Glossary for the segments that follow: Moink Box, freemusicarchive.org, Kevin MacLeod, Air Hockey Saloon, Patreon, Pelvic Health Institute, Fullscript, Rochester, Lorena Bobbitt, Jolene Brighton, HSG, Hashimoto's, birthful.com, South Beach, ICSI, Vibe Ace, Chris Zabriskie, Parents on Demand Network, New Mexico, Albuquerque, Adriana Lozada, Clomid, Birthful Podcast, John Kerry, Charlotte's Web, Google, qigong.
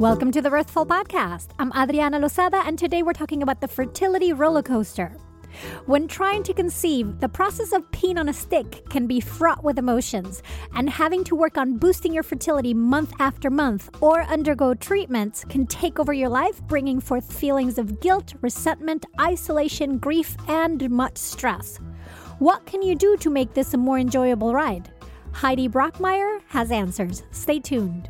Welcome to the Birthful Podcast. I'm Adriana Lozada, and today we're talking about the fertility roller coaster. When trying to conceive, the process of peeing on a stick can be fraught with emotions, and having to work on boosting your fertility month after month or undergo treatments can take over your life, bringing forth feelings of guilt, resentment, isolation, grief, and much stress. What can you do to make this a more enjoyable ride? Heidi Brockmyre has answers. Stay tuned.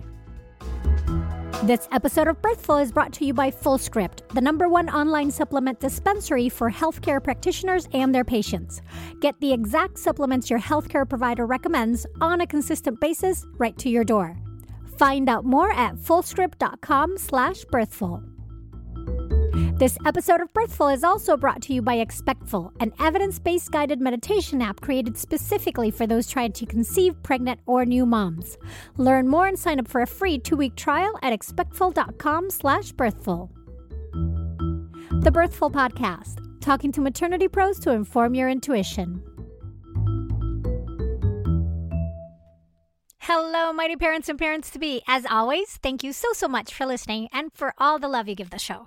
This episode of Birthful is brought to you by Fullscript, the #1 online supplement dispensary for healthcare practitioners and their patients. Get the exact supplements your healthcare provider recommends on a consistent basis right to your door. Find out more at fullscript.com/birthful. This episode of Birthful is also brought to you by Expectful, an evidence-based guided meditation app created specifically for those trying to conceive, pregnant, or new moms. Learn more and sign up for a free 2-week trial at expectful.com/birthful. The Birthful Podcast, talking to maternity pros to inform your intuition. Hello, mighty parents and parents-to-be. As always, thank you so much for listening and for all the love you give the show.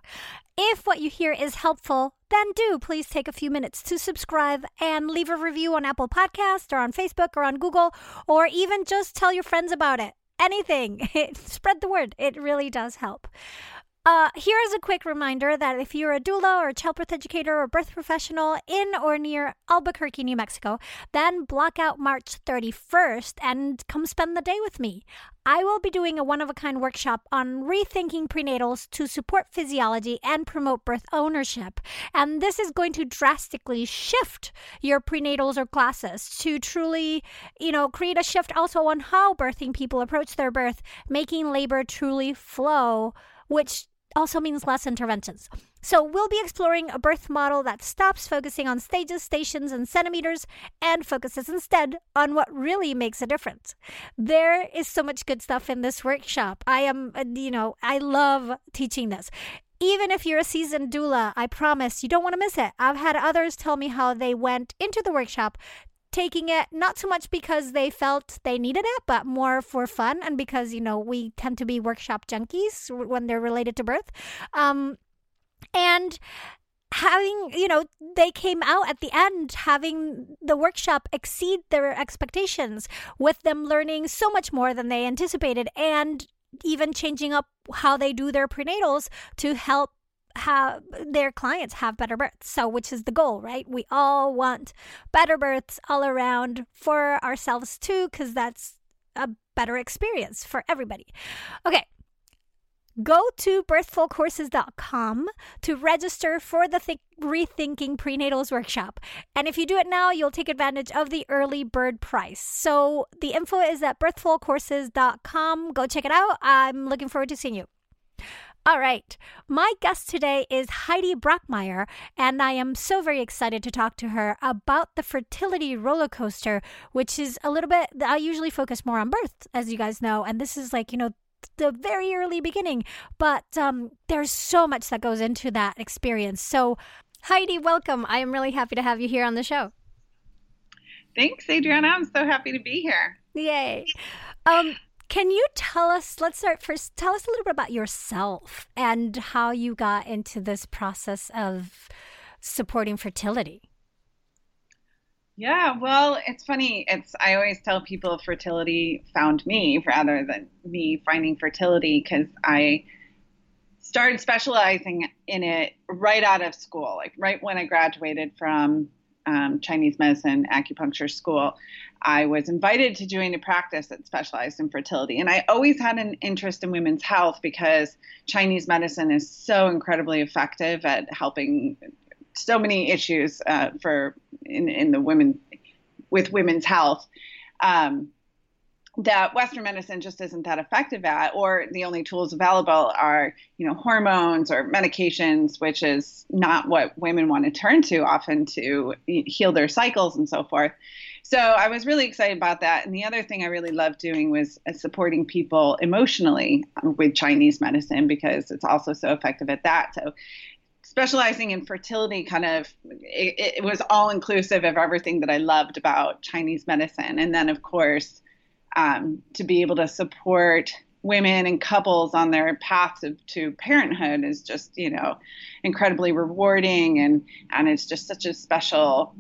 If what you hear is helpful, then do please take a few minutes to subscribe and leave a review on Apple Podcasts or on Facebook or on Google, or even just tell your friends about it. Anything. Spread the word. It really does help. Here is a quick reminder that if you're a doula or a childbirth educator or birth professional in or near Albuquerque, New Mexico, then block out March 31st and come spend the day with me. I will be doing a one-of-a-kind workshop on rethinking prenatals to support physiology and promote birth ownership. And this is going to drastically shift your prenatals or classes to truly, create a shift also on how birthing people approach their birth, making labor truly flow, which also means less interventions. So we'll be exploring a birth model that stops focusing on stages, stations, and centimeters and focuses instead on what really makes a difference. There is so much good stuff in this workshop. I love teaching this. Even if you're a seasoned doula, I promise you don't want to miss it. I've had others tell me how they went into the workshop taking it, not so much because they felt they needed it, but more for fun and because, we tend to be workshop junkies when they're related to birth. And having, they came out at the end having the workshop exceed their expectations, with them learning so much more than they anticipated and even changing up how they do their prenatals to help have their clients have better births. So, which is the goal, right? We all want better births all around for ourselves too, because that's a better experience for everybody. Okay. Go to birthfulcourses.com to register for the Rethinking Prenatals workshop. And if you do it now, you'll take advantage of the early bird price. So the info is at birthfulcourses.com. Go check it out. I'm looking forward to seeing you. All right. My guest today is Heidi Brockmyre, and I am so very excited to talk to her about the fertility roller coaster, which is a little bit, I usually focus more on birth, as you guys know, and this is the very early beginning, but there's so much that goes into that experience. So Heidi, welcome. I am really happy to have you here on the show. Thanks, Adriana. I'm so happy to be here. Yay. Can you tell us, let's start first, tell us a little bit about yourself and how you got into this process of supporting fertility? Yeah, well, it's funny. I always tell people fertility found me rather than me finding fertility, because I started specializing in it right out of school, right when I graduated from Chinese medicine acupuncture school. I was invited to join a practice that specialized in fertility. And I always had an interest in women's health because Chinese medicine is so incredibly effective at helping so many issues with women's health that Western medicine just isn't that effective at, or the only tools available are, hormones or medications, which is not what women want to turn to often to heal their cycles and so forth. So I was really excited about that. And the other thing I really loved doing was supporting people emotionally with Chinese medicine because it's also so effective at that. So specializing in fertility kind of, it was all inclusive of everything that I loved about Chinese medicine. And then, of course, to be able to support women and couples on their paths to parenthood is just, you know, incredibly rewarding. And it's just such a special,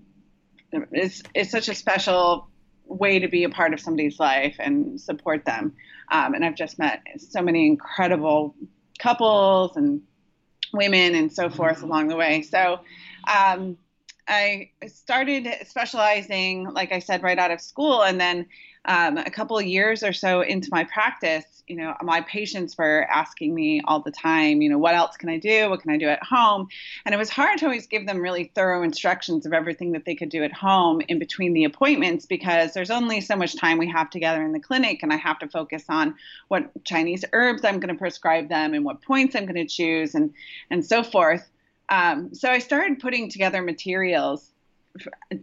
it's such a special way to be a part of somebody's life and support them. And I've just met so many incredible couples and women and so forth along the way. So I started specializing, like I said, right out of school. And then a couple of years or so into my practice, you know, my patients were asking me all the time, you know, what else can I do? What can I do at home? And it was hard to always give them really thorough instructions of everything that they could do at home in between the appointments, because there's only so much time we have together in the clinic, and I have to focus on what Chinese herbs I'm going to prescribe them and what points I'm going to choose and so forth. So I started putting together materials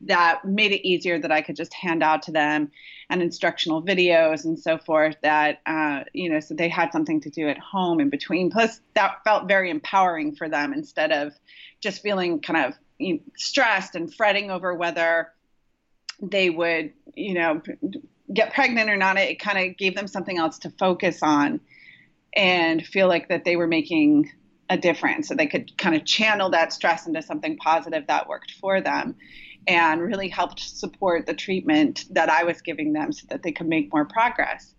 that made it easier that I could just hand out to them, and instructional videos and so forth that, you know, so they had something to do at home in between. Plus that felt very empowering for them instead of just feeling kind of, you know, stressed and fretting over whether they would, you know, get pregnant or not. It kind of gave them something else to focus on and feel like that they were making a difference, so they could kind of channel that stress into something positive that worked for them and really helped support the treatment that I was giving them so that they could make more progress.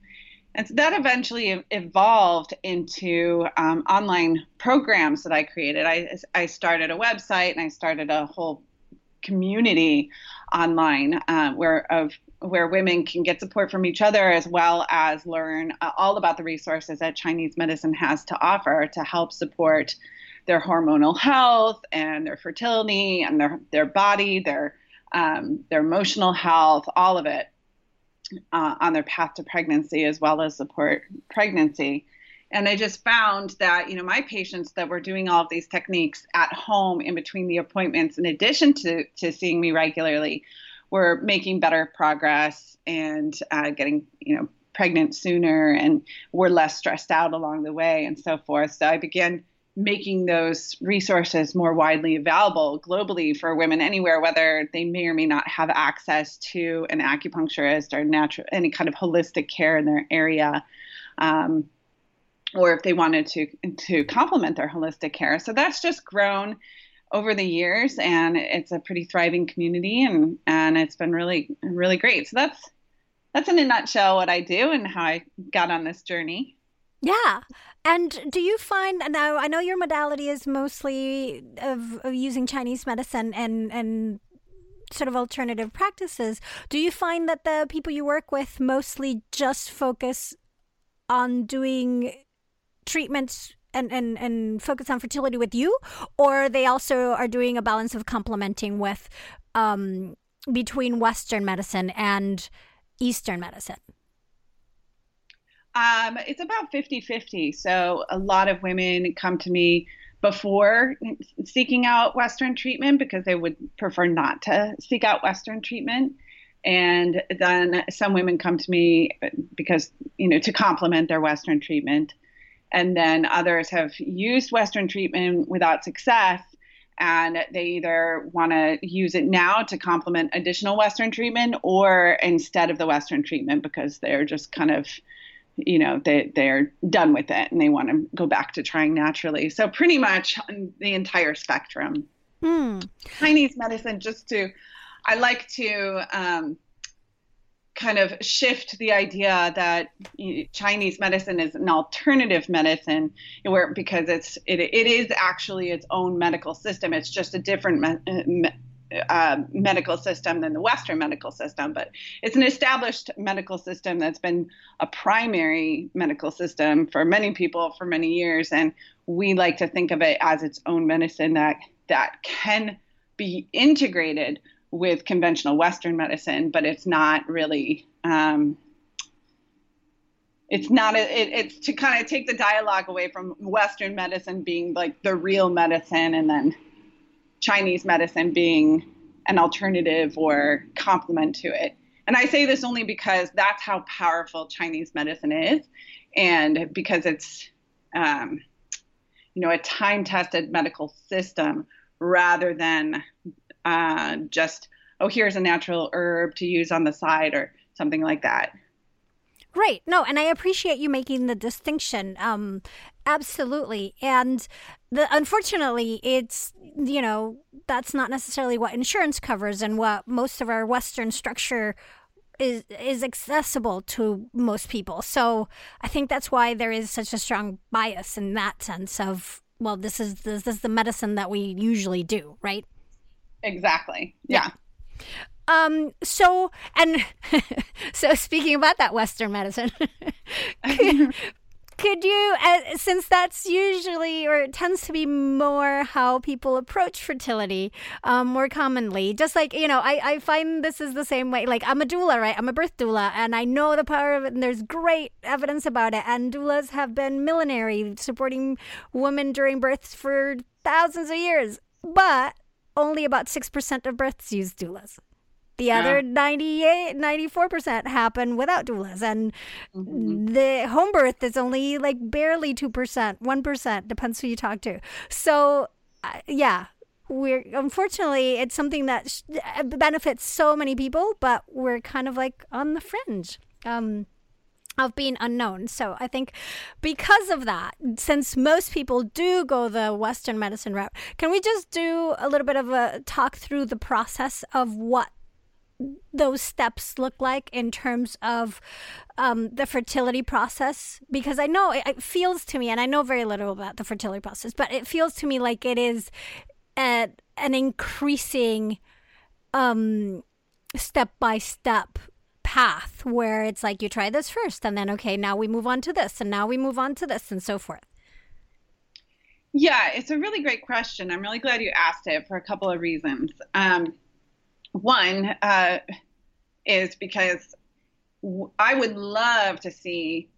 And so that eventually evolved into online programs that I created. I started a website and I started a whole community online where women can get support from each other, as well as learn all about the resources that Chinese medicine has to offer to help support their hormonal health and their fertility and their body, their emotional health, all of it on their path to pregnancy, as well as support pregnancy. And I just found that, you know, my patients that were doing all of these techniques at home in between the appointments, in addition to seeing me regularly, were making better progress and getting, you know, pregnant sooner, and were less stressed out along the way and so forth. So I began making those resources more widely available globally for women anywhere, whether they may or may not have access to an acupuncturist or any kind of holistic care in their area. Or if they wanted to complement their holistic care. So that's just grown over the years, and it's a pretty thriving community, and it's been really, really great. So that's in a nutshell what I do and how I got on this journey. Yeah. And do you find, now I know your modality is mostly of using Chinese medicine and sort of alternative practices. Do you find that the people you work with mostly just focus on doing treatments and focus on fertility with you, or they also are doing a balance of complementing with between Western medicine and Eastern medicine? It's about 50-50. So a lot of women come to me before seeking out Western treatment because they would prefer not to seek out Western treatment. And then some women come to me because, you know, to complement their Western treatment. And then others have used Western treatment without success, and they either want to use it now to complement additional Western treatment, or instead of the Western treatment because they're just kind of, you know, they're done with it and they want to go back to trying naturally. So pretty much the entire spectrum. Chinese medicine, I like to kind of shift the idea that Chinese medicine is an alternative medicine, where because it is actually its own medical system. It's just a different medical system than the Western medical system, but it's an established medical system that's been a primary medical system for many people for many years, and we like to think of it as its own medicine that can be integrated with conventional Western medicine, but it's not really, it's to kind of take the dialogue away from Western medicine being like the real medicine, and then Chinese medicine being an alternative or complement to it. And I say this only because that's how powerful Chinese medicine is, and because it's a time-tested medical system rather than just, oh, here's a natural herb to use on the side or something like that. Right. No, and I appreciate you making the distinction. Absolutely. And unfortunately, it's, that's not necessarily what insurance covers and what most of our Western structure is accessible to most people. So I think that's why there is such a strong bias in that sense of, well, this is the medicine that we usually do, right? Exactly. Yeah. So speaking about that Western medicine, could you, since that's usually, or it tends to be more how people approach fertility more commonly, just like, I find this is the same way, like I'm a doula, right? I'm a birth doula and I know the power of it and there's great evidence about it. And doulas have been millenary supporting women during births for thousands of years, but only about 6% of births use doulas. The other 94% happen without doulas. And the home birth is only like barely 2%, 1%, depends who you talk to. So, unfortunately, it's something that benefits so many people, but we're kind of like on the fringe. Of being unknown. So I think because of that, since most people do go the Western medicine route, can we just do a little bit of a talk through the process of what those steps look like in terms of the fertility process? Because I know it feels to me, and I know very little about the fertility process, but it feels to me like it is an increasing step-by-step path where it's like you try this first and then, okay, now we move on to this and now we move on to this and so forth. Yeah, it's a really great question. I'm really glad you asked it for a couple of reasons. One is because I would love to see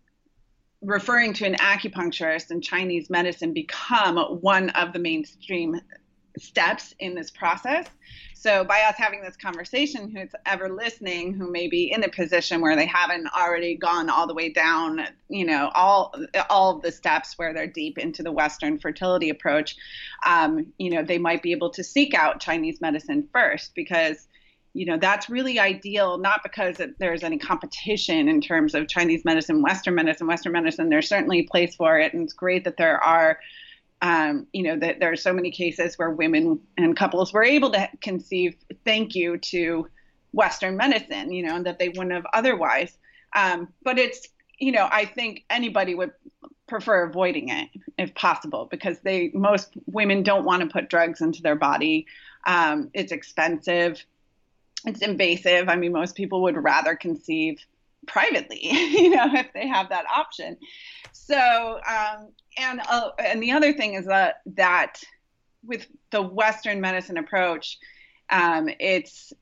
referring to an acupuncturist in Chinese medicine become one of the mainstream steps in this process. So by us having this conversation, who's ever listening, who may be in a position where they haven't already gone all the way down, all of the steps where they're deep into the Western fertility approach, they might be able to seek out Chinese medicine first because, that's really ideal, not because there's any competition in terms of Chinese medicine, Western medicine. There's certainly a place for it. And it's great that there are that there are so many cases where women and couples were able to conceive, thank you to Western medicine, and that they wouldn't have otherwise. But it's, I think anybody would prefer avoiding it if possible, because most women don't want to put drugs into their body. It's expensive. It's invasive. I mean, most people would rather conceive privately, if they have that option. So, and the other thing is that with the Western medicine approach, it's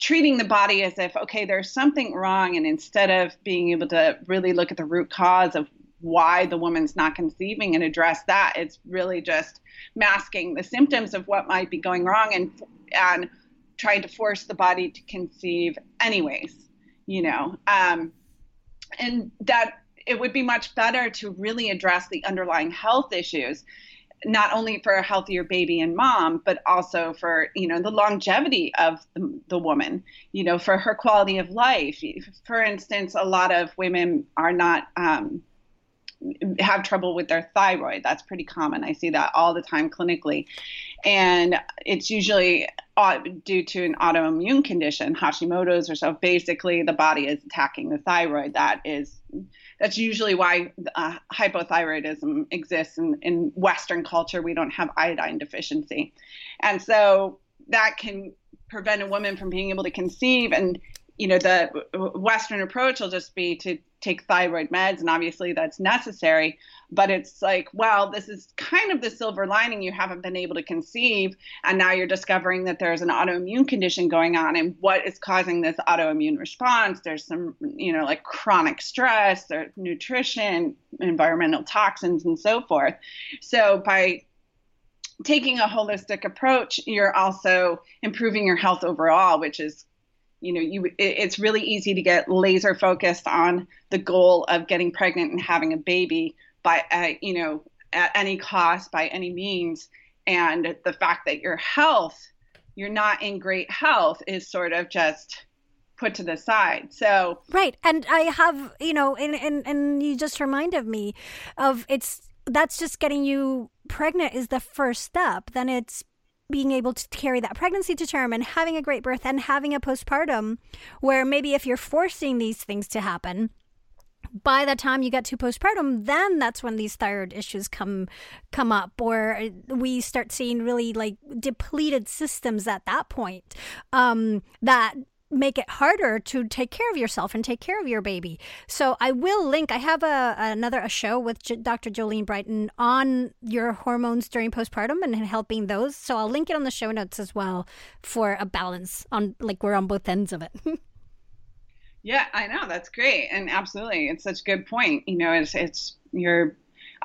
treating the body as if, okay, there's something wrong. And instead of being able to really look at the root cause of why the woman's not conceiving and address that, it's really just masking the symptoms of what might be going wrong and trying to force the body to conceive anyways, and that it would be much better to really address the underlying health issues, not only for a healthier baby and mom, but also for, the longevity of the woman, for her quality of life. For instance, a lot of women are not, have trouble with their thyroid. That's pretty common. I see that all the time clinically. And it's usually due to an autoimmune condition, Hashimoto's or so. Basically, the body is attacking the thyroid. That's usually why hypothyroidism exists in Western culture. We don't have iodine deficiency. And so that can prevent a woman from being able to conceive. And, the Western approach will just be to take thyroid meds, and obviously that's necessary, but it's like, well, this is kind of the silver lining. You haven't been able to conceive, and now you're discovering that there's an autoimmune condition going on, and what is causing this autoimmune response? There's some, like chronic stress or nutrition, environmental toxins, and so forth. So by taking a holistic approach, you're also improving your health overall, which is it's really easy to get laser focused on the goal of getting pregnant and having a baby at any cost, by any means. And the fact that your health, you're not in great health, is sort of just put to the side. So right. And I have, and you just reminded me of that's just getting you pregnant is the first step. Then it's being able to carry that pregnancy to term and having a great birth and having a postpartum, where maybe if you're forcing these things to happen, by the time you get to postpartum, then that's when these thyroid issues come up, or we start seeing really like depleted systems at that point that make it harder to take care of yourself and take care of your baby. So I will link, I have another show with Dr. Jolene Brighton on your hormones during postpartum and helping those. So I'll link it on the show notes as well for a balance on, like, we're on both ends of it. Yeah, I know. That's great. And absolutely. It's such a good point. I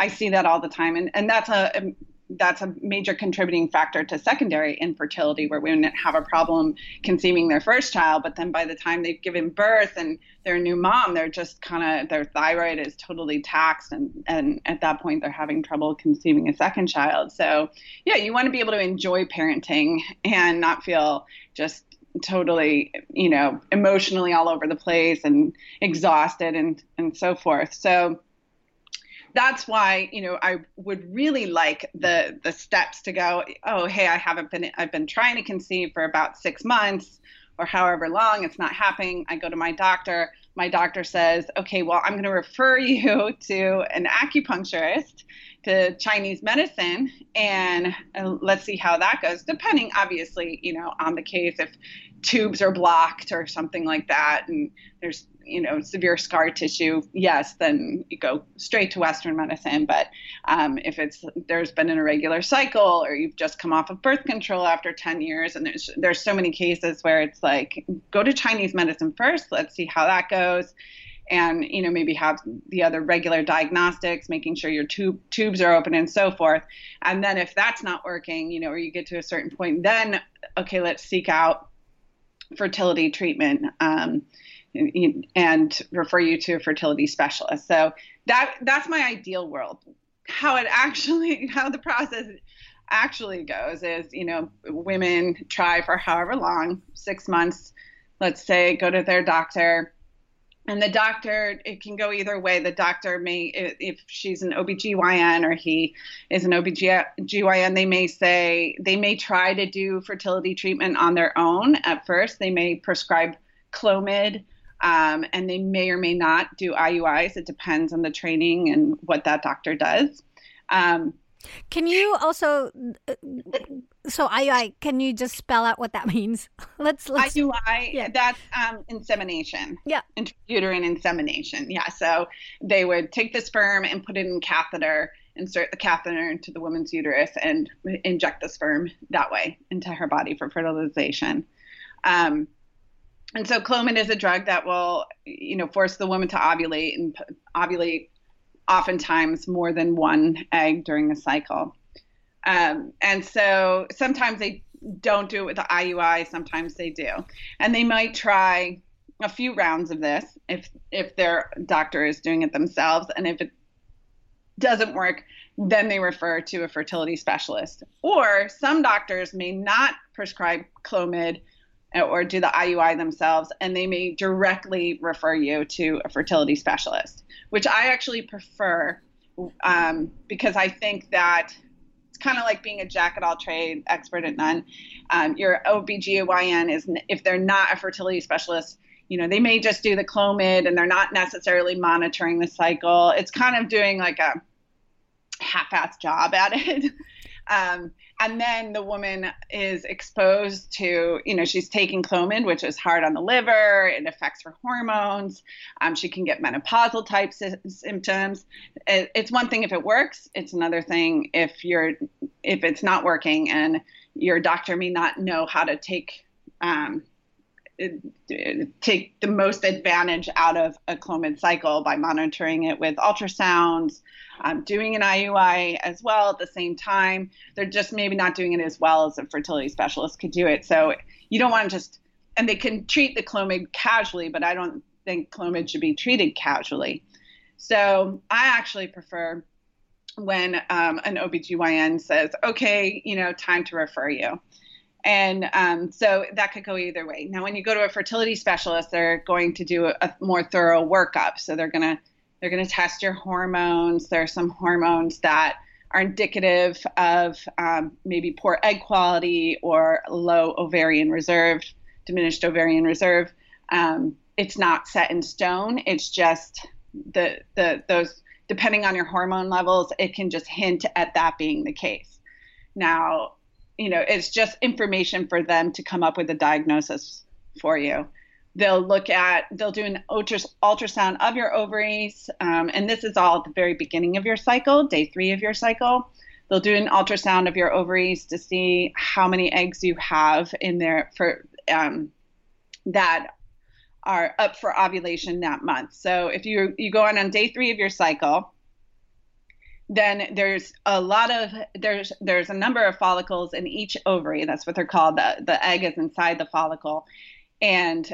see that all the time. And that's a major contributing factor to secondary infertility, where women have a problem conceiving their first child, but then by the time they've given birth and they're a new mom, they're just their thyroid is totally taxed. And at that point, they're having trouble conceiving a second child. So yeah, you want to be able to enjoy parenting and not feel just totally, emotionally all over the place and exhausted and so forth. So that's why, I would really like the steps to go, oh, hey, I've been trying to conceive for about 6 months or however long. It's not happening. I go to my doctor. My doctor says, okay, well, I'm going to refer you to an acupuncturist, to Chinese medicine, and let's see how that goes, depending, obviously, on the case, if tubes are blocked or something like that, and there's severe scar tissue, yes, then you go straight to Western medicine. But if there's been an irregular cycle, or you've just come off of birth control after 10 years, and there's so many cases where it's like, go to Chinese medicine first, let's see how that goes. And, maybe have the other regular diagnostics, making sure your tubes are open and so forth. And then if that's not working, or you get to a certain point, then, okay, let's seek out fertility treatment and refer you to a fertility specialist. So that's my ideal world. How the process actually goes is, women try for however long, 6 months, let's say, go to their doctor. And the doctor, it can go either way. The doctor may, if she's an OBGYN or he is an OBGYN, they may try to do fertility treatment on their own at first. They may prescribe Clomid, and they may or may not do IUIs. It depends on the training and what that doctor does. Can you also, so IUI, can you just spell out what that means? Let's IUI, yeah. That's insemination. Yeah. Intrauterine insemination. Yeah. So they would take the sperm and put it in a catheter, insert the catheter into the woman's uterus and inject the sperm that way into her body for fertilization. And so Clomid is a drug that will, force the woman to ovulate and ovulate oftentimes more than one egg during a cycle. And so sometimes they don't do it with the IUI, sometimes they do. And they might try a few rounds of this if their doctor is doing it themselves. And if it doesn't work, then they refer to a fertility specialist. Or some doctors may not prescribe Clomid or do the IUI themselves, and they may directly refer you to a fertility specialist, which I actually prefer because I think that it's kind of like being a jack-at-all-trades, expert at none. Your OBGYN is, if they're not a fertility specialist, they may just do the Clomid and they're not necessarily monitoring the cycle. It's kind of doing like a half-assed job at it. And then the woman is exposed to, she's taking Clomid, which is hard on the liver. It affects her hormones. She can get menopausal type symptoms. It's one thing if it works. It's another thing if it's not working and your doctor may not know how to take the most advantage out of a Clomid cycle by monitoring it with ultrasounds, doing an IUI as well at the same time. They're just maybe not doing it as well as a fertility specialist could do it. So you don't want to just, and they can treat the Clomid casually, but I don't think Clomid should be treated casually. So I actually prefer when an OBGYN says, okay, you know, time to refer you. And so that could go either way. Now, when you go to a fertility specialist, they're going to do a more thorough workup. So they're going to test your hormones. There are some hormones that are indicative of maybe poor egg quality or low ovarian reserve, diminished ovarian reserve. It's not set in stone. It's just those depending on your hormone levels, it can just hint at that being the case. Now, you know, it's just information for them to come up with a diagnosis for you. They'll do an ultrasound of your ovaries. And this is all at the very beginning of your cycle, day 3 of your cycle. They'll do an ultrasound of your ovaries to see how many eggs you have in there for that are up for ovulation that month. So if you go on day 3 of your cycle, then there's a number of follicles in each ovary. That's what they're called. The egg is inside the follicle. And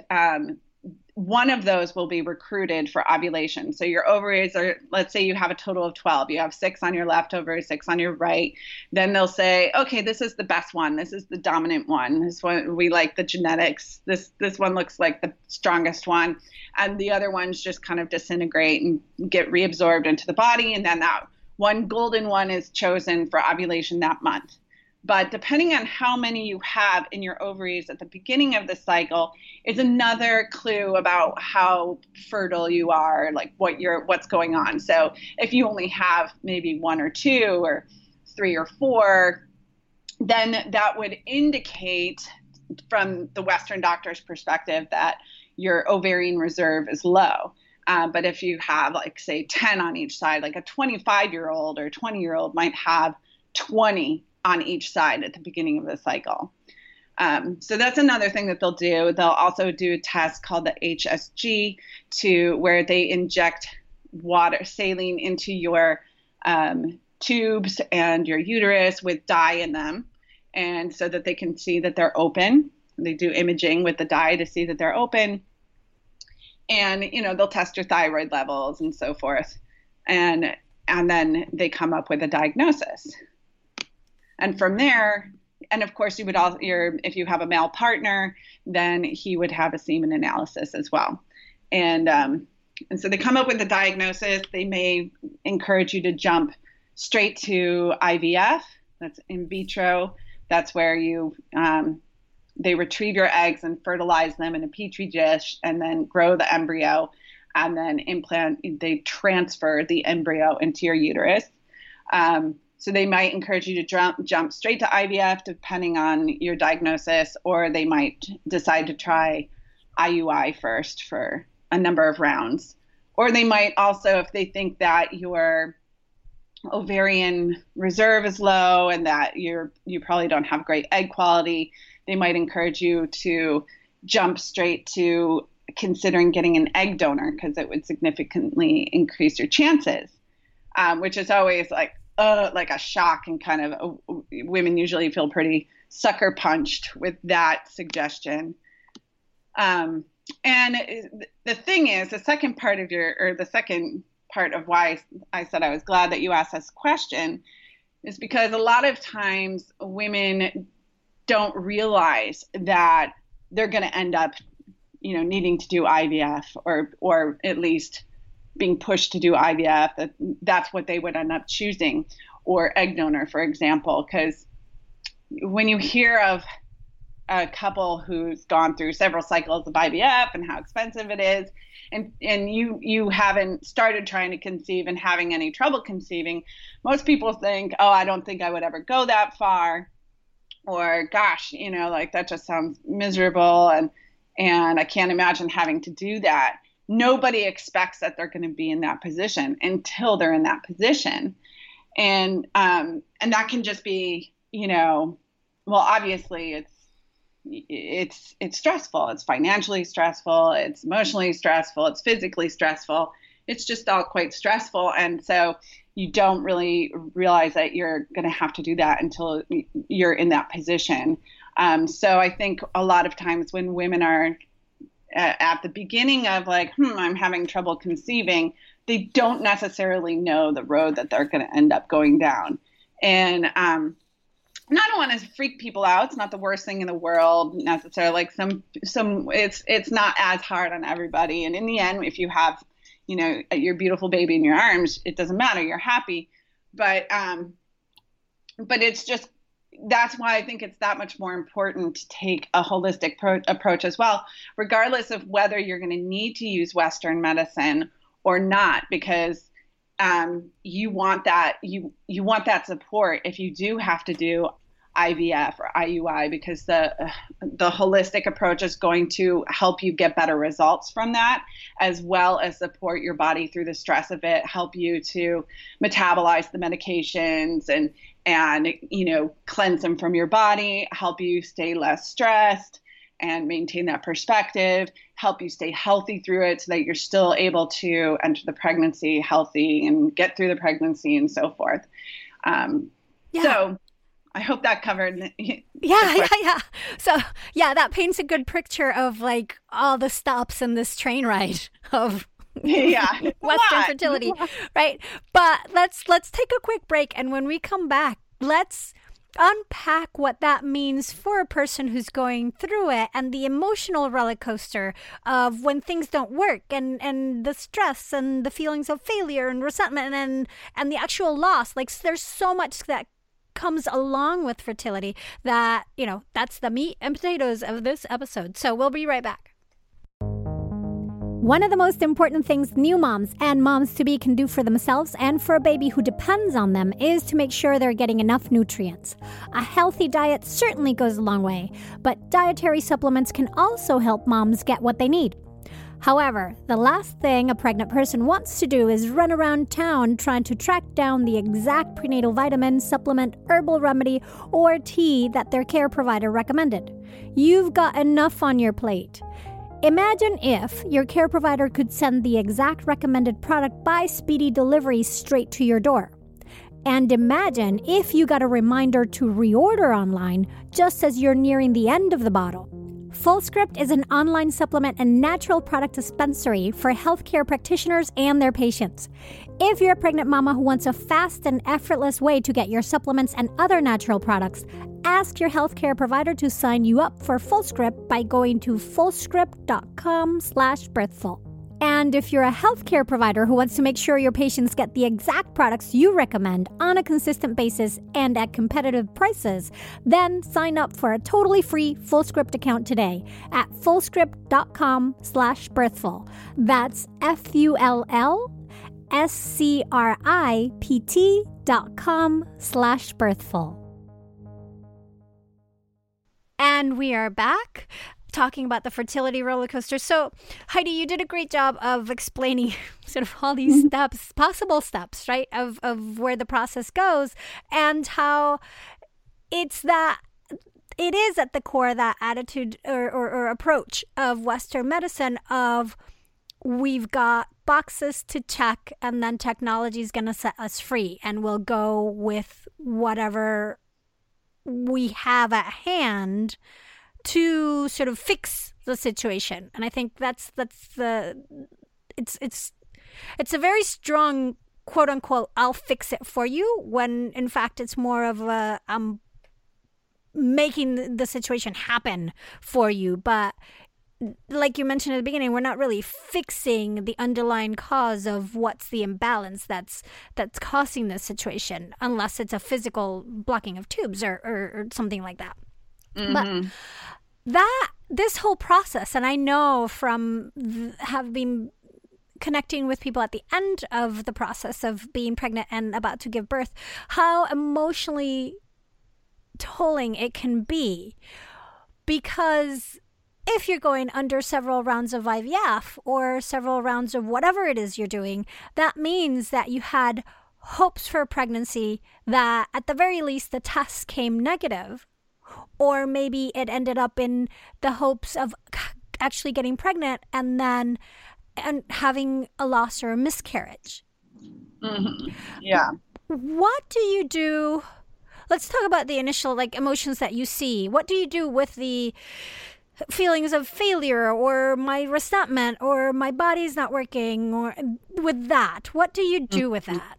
one of those will be recruited for ovulation. So your ovaries are, let's say you have a total of 12. You have 6 on your left ovary, 6 on your right. Then they'll say, okay, this is the best one. This is the dominant one. This one, we like the genetics. This one looks like the strongest one. And the other ones just kind of disintegrate and get reabsorbed into the body. And then that one golden one is chosen for ovulation that month. But depending on how many you have in your ovaries at the beginning of the cycle is another clue about how fertile you are, like what's going on. So if you only have maybe 1 or 2 or 3 or 4, then that would indicate from the Western doctor's perspective that your ovarian reserve is low. But if you have like say 10 on each side, like a 25-year-old or 20-year-old might have 20 on each side at the beginning of the cycle. So that's another thing that they'll do. They'll also do a test called the HSG where they inject water, saline into your tubes and your uterus with dye in them, and so that they can see that they're open. They do imaging with the dye to see that they're open. And, you know, they'll test your thyroid levels and so forth. And then they come up with a diagnosis. And from there, and of course you would also, if you have a male partner, then he would have a semen analysis as well. And so they come up with a diagnosis. They may encourage you to jump straight to IVF. That's in vitro. That's where you, they retrieve your eggs and fertilize them in a petri dish and then grow the embryo and then they transfer the embryo into your uterus. So they might encourage you to jump straight to IVF depending on your diagnosis, or they might decide to try IUI first for a number of rounds. Or they might also, if they think that your ovarian reserve is low and that you probably don't have great egg quality, they might encourage you to jump straight to considering getting an egg donor because it would significantly increase your chances, which is always like a shock, and kind of women usually feel pretty sucker punched with that suggestion. And the thing is, the second part of why I said I was glad that you asked this question is because a lot of times women don't realize that they're going to end up, you know, needing to do IVF or at least being pushed to do IVF, that's what they would end up choosing, or egg donor, for example. Because when you hear of a couple who's gone through several cycles of IVF and how expensive it is, and you haven't started trying to conceive and having any trouble conceiving, most people think, oh, I don't think I would ever go that far, or gosh, you know, like that just sounds miserable, and I can't imagine having to do that. Nobody expects that they're going to be in that position until they're in that position. And that can just be, you know, well, obviously it's stressful. It's financially stressful. It's emotionally stressful. It's physically stressful. It's just all quite stressful. And so you don't really realize that you're going to have to do that until you're in that position. So I think a lot of times when women are at the beginning of like, I'm having trouble conceiving, they don't necessarily know the road that they're going to end up going down. And and I don't want to freak people out. It's not the worst thing in the world necessarily. Like it's not as hard on everybody. And in the end, if you have, you know, your beautiful baby in your arms, it doesn't matter. You're happy. But it's just, that's why I think it's that much more important to take a holistic approach as well, regardless of whether you're going to need to use Western medicine or not, because you want that, you want that support if you do have to do IVF or IUI, because the holistic approach is going to help you get better results from that, as well as support your body through the stress of it, help you to metabolize the medications and you know, cleanse them from your body, help you stay less stressed and maintain that perspective, help you stay healthy through it so that you're still able to enter the pregnancy healthy and get through the pregnancy and so forth. So I hope that covered. Yeah. So yeah, that paints a good picture of like all the stops in this train ride of Western fertility, right? But let's take a quick break. And when we come back, let's unpack what that means for a person who's going through it, and the emotional roller coaster of when things don't work, and the stress and the feelings of failure and resentment and the actual loss. Like there's so much that comes along with fertility that, you know, that's the meat and potatoes of this episode. So we'll be right back. One of the most important things new moms and moms to be can do for themselves and for a baby who depends on them is to make sure they're getting enough nutrients. A healthy diet certainly goes a long way, but dietary supplements can also help moms get what they need. However, the last thing a pregnant person wants to do is run around town trying to track down the exact prenatal vitamin, supplement, herbal remedy, or tea that their care provider recommended. You've got enough on your plate. Imagine if your care provider could send the exact recommended product by speedy delivery straight to your door. And imagine if you got a reminder to reorder online just as you're nearing the end of the bottle. Fullscript is an online supplement and natural product dispensary for healthcare practitioners and their patients. If you're a pregnant mama who wants a fast and effortless way to get your supplements and other natural products, ask your healthcare provider to sign you up for Fullscript by going to fullscript.com/birthful. And if you're a healthcare provider who wants to make sure your patients get the exact products you recommend on a consistent basis and at competitive prices, then sign up for a totally free Fullscript account today at fullscript.com/birthful. That's FULLSCRIPT.com/birthful. And we are back, talking about the fertility roller coaster. So, Heidi, you did a great job of explaining sort of all these steps, possible steps, right, of where the process goes, and how it's that it is at the core that attitude or approach of Western medicine of we've got boxes to check, and then technology is going to set us free, and we'll go with whatever we have at hand to sort of fix the situation. And I think that's a very strong quote unquote "I'll fix it for you," when in fact it's more of a I'm making the situation happen for you. But like you mentioned at the beginning, we're not really fixing the underlying cause of what's the imbalance that's causing this situation, unless it's a physical blocking of tubes or something like that. Mm-hmm. But this whole process, and I know from having connecting with people at the end of the process of being pregnant and about to give birth, how emotionally tolling it can be. Because if you're going under several rounds of IVF or several rounds of whatever it is you're doing, that means that you had hopes for pregnancy that at the very least the tests came negative. Or maybe it ended up in the hopes of actually getting pregnant and then having a loss or a miscarriage. Mm-hmm. Yeah. What do you do? Let's talk about the initial like emotions that you see. What do you do with the feelings of failure or my resentment or my body's not working, or with that? What do you do with that?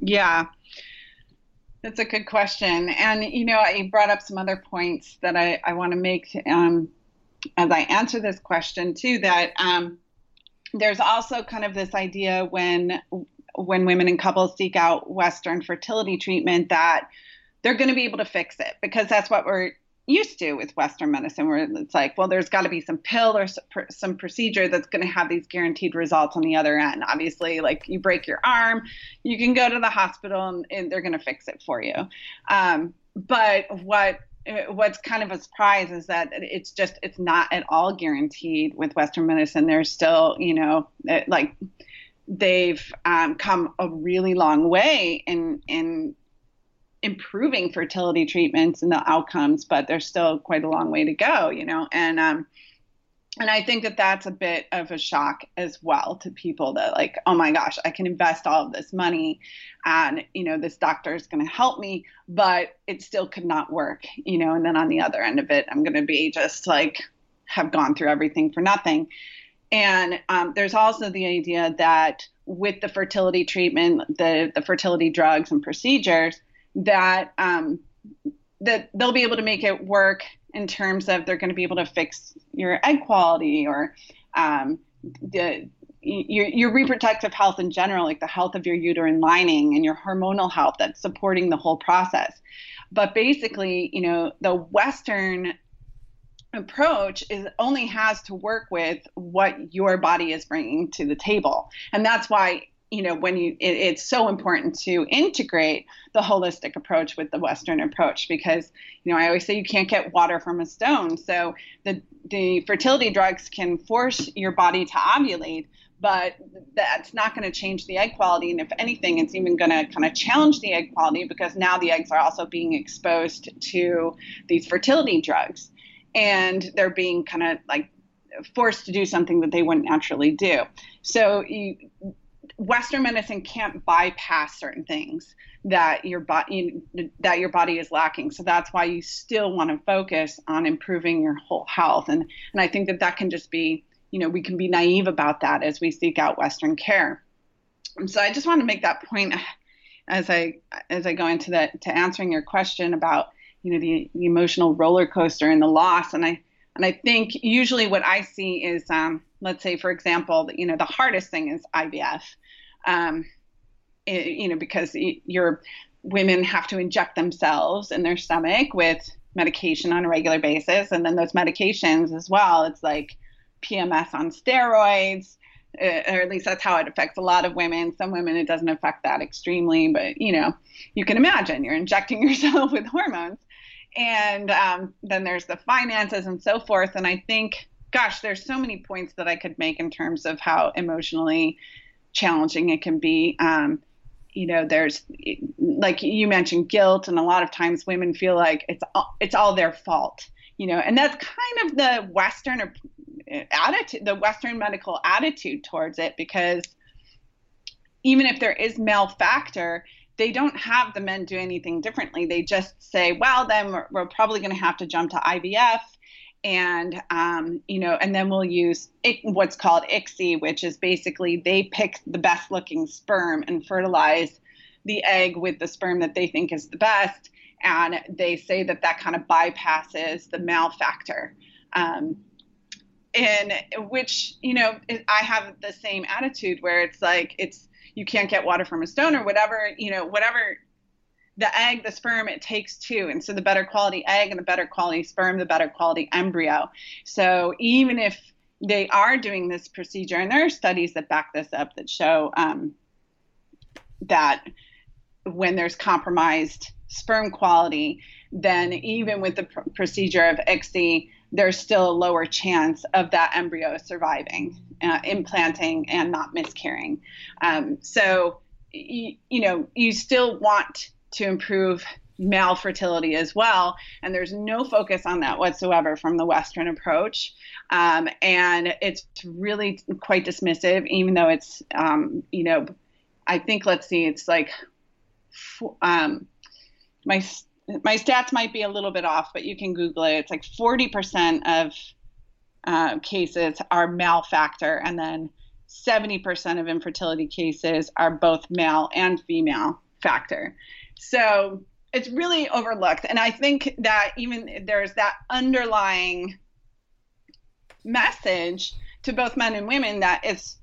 Yeah, that's a good question. And, you know, I brought up some other points that I want to make as I answer this question too, that there's also kind of this idea when women and couples seek out Western fertility treatment that they're going to be able to fix it, because that's what we're used to with Western medicine, where it's like, well, there's got to be some pill or some procedure that's going to have these guaranteed results on the other end. Obviously, like, you break your arm, you can go to the hospital and they're going to fix it for you. But what's kind of a surprise is that it's not at all guaranteed with Western medicine. There's still, you know, like, they've come a really long way in improving fertility treatments and the outcomes, but there's still quite a long way to go, you know? And I think that that's a bit of a shock as well to people, that like, oh my gosh, I can invest all of this money and, you know, this doctor is going to help me, but it still could not work, you know? And then on the other end of it, I'm going to be just like, have gone through everything for nothing. And there's also the idea that with the fertility treatment, the fertility drugs and procedures, that they'll be able to make it work in terms of they're going to be able to fix your egg quality or your reproductive health in general, like the health of your uterine lining and your hormonal health that's supporting the whole process. But basically, you know, the Western approach is only has to work with what your body is bringing to the table. And that's why, you know, it's so important to integrate the holistic approach with the Western approach, because, you know, I always say you can't get water from a stone. So the fertility drugs can force your body to ovulate, but that's not going to change the egg quality. And if anything, it's even going to kind of challenge the egg quality, because now the eggs are also being exposed to these fertility drugs, and they're being kind of like forced to do something that they wouldn't naturally do. So Western medicine can't bypass certain things that your body is lacking. So that's why you still want to focus on improving your whole health. And I think that can just be, you know, we can be naive about that as we seek out Western care. And so I just want to make that point as I go into that, to answering your question about, you know, the emotional roller coaster and the loss. And I think usually what I see is, let's say, for example, you know, the hardest thing is IVF, you know, because your women have to inject themselves in their stomach with medication on a regular basis. And then those medications as well, it's like PMS on steroids, or at least that's how it affects a lot of women. Some women, it doesn't affect that extremely, but, you know, you can imagine you're injecting yourself with hormones. And then there's the finances and so forth. And I think, gosh, there's so many points that I could make in terms of how emotionally challenging it can be. You know, there's, like you mentioned, guilt, and a lot of times women feel like it's all their fault, you know, and that's kind of the Western attitude, the Western medical attitude towards it, because even if there is male factor, they don't have the men do anything differently. They just say, well, then we're probably going to have to jump to IVF. And, you know, and then we'll use what's called ICSI, which is basically they pick the best looking sperm and fertilize the egg with the sperm that they think is the best. And they say that kind of bypasses the male factor. And which, you know, I have the same attitude where it's like, you can't get water from a stone, or whatever, you know, whatever the egg, the sperm, it takes two. And so the better quality egg and the better quality sperm, the better quality embryo. So even if they are doing this procedure, and there are studies that back this up that show that when there's compromised sperm quality, then even with the procedure of ICSI, there's still a lower chance of that embryo surviving, implanting, and not miscarrying. So, you know, you still want to improve male fertility as well. And there's no focus on that whatsoever from the Western approach. And it's really quite dismissive, even though it's, you know, I think, let's see, it's like my stats might be a little bit off, but you can Google it. It's like 40% of cases are male factor, and then 70% of infertility cases are both male and female factor. So it's really overlooked. And I think that even there's that underlying message to both men and women that it's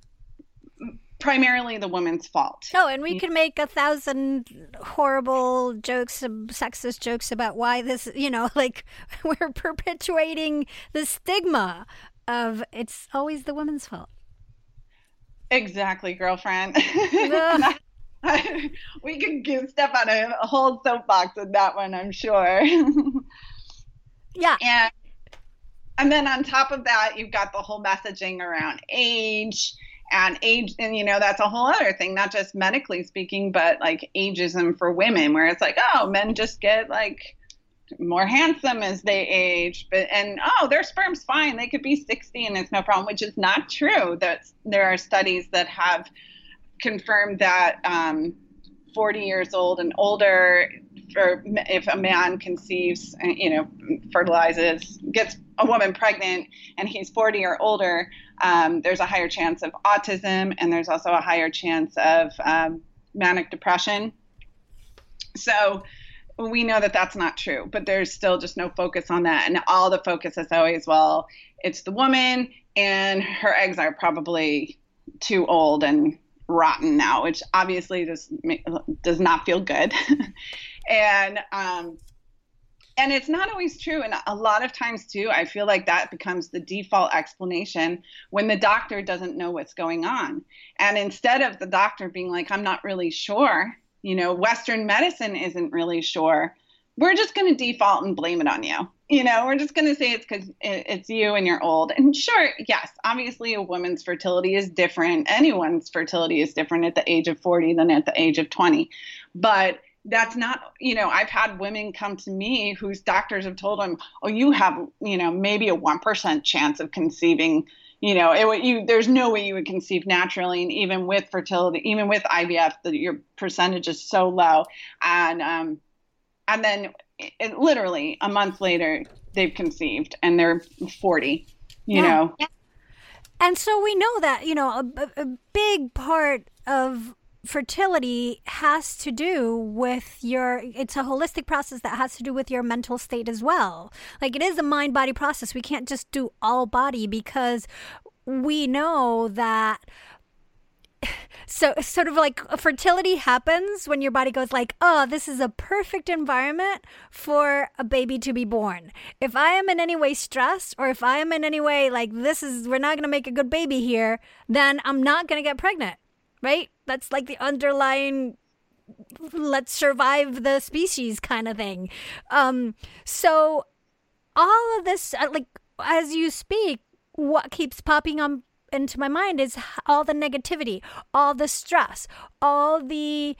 primarily the woman's fault. Oh, and we can make 1,000 horrible jokes, sexist jokes about why this, you know, like we're perpetuating the stigma of it's always the woman's fault. Exactly, girlfriend. No. We could step on a whole soapbox with that one, I'm sure. Yeah. And then on top of that, you've got the whole messaging around age, and you know, that's a whole other thing, not just medically speaking, but like ageism for women, where it's like, oh, men just get like more handsome as they age, but their sperm's fine, they could be 60 and it's no problem, which is not true. That there are studies that have confirmed that 40 years old and older, for if a man conceives, you know, fertilizes, gets a woman pregnant, and he's 40 or older, there's a higher chance of autism, and there's also a higher chance of manic depression. So we know that that's not true, but there's still just no focus on that. And all the focus is always, well, it's the woman and her eggs are probably too old and rotten now, which obviously just does not feel good. And it's not always true. And a lot of times too, I feel like that becomes the default explanation when the doctor doesn't know what's going on. And instead of the doctor being like, I'm not really sure, you know, Western medicine isn't really sure, we're just going to default and blame it on you. You know, we're just going to say it's because it's you and you're old. And sure, yes, obviously a woman's fertility is different. Anyone's fertility is different at the age of 40 than at the age of 20. But that's not, you know, I've had women come to me whose doctors have told them, oh, you have, you know, maybe a 1% chance of conceiving. You know, there's no way you would conceive naturally. And even with fertility, even with IVF, your percentage is so low. And then literally a month later, they've conceived and they're 40, you know. Yeah. And so we know that, you know, a big part of fertility has to do with it's a holistic process that has to do with your mental state as well. Like it is a mind body process. We can't just do all body, because we know that so sort of like fertility happens when your body goes like, oh, this is a perfect environment for a baby to be born. If I am in any way stressed, or if I am in any way like we're not going to make a good baby here, then I'm not going to get pregnant. Right? That's like the underlying let's survive the species kind of thing. So all of this, like as you speak, what keeps popping up into my mind is all the negativity, all the stress, all the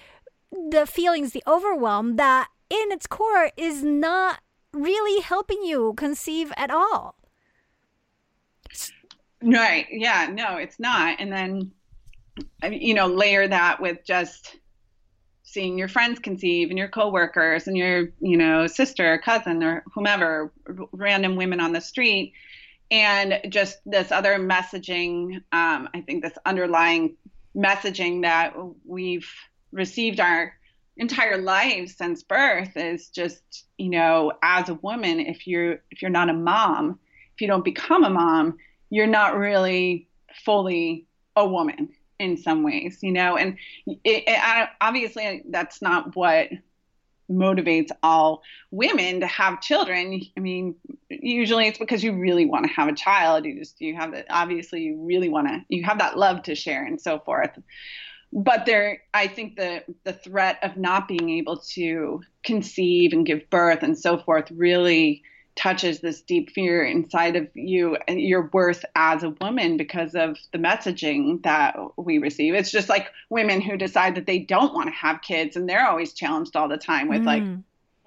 feelings, the overwhelm that in its core is not really helping you conceive at all. Right. Yeah, no, it's not. And then, you know, layer that with just seeing your friends conceive and your coworkers and your, you know, sister or cousin or whomever, random women on the street, and just this other messaging. I think this underlying messaging that we've received our entire lives since birth is just, you know, as a woman, if you're not a mom, if you don't become a mom, you're not really fully a woman in some ways, you know, and obviously that's not what motivates all women to have children. I mean, usually it's because you really want to have a child. You have that love to share and so forth. But I think the threat of not being able to conceive and give birth and so forth really touches this deep fear inside of you and your worth as a woman because of the messaging that we receive. It's just like women who decide that they don't want to have kids, and they're always challenged all the time with like,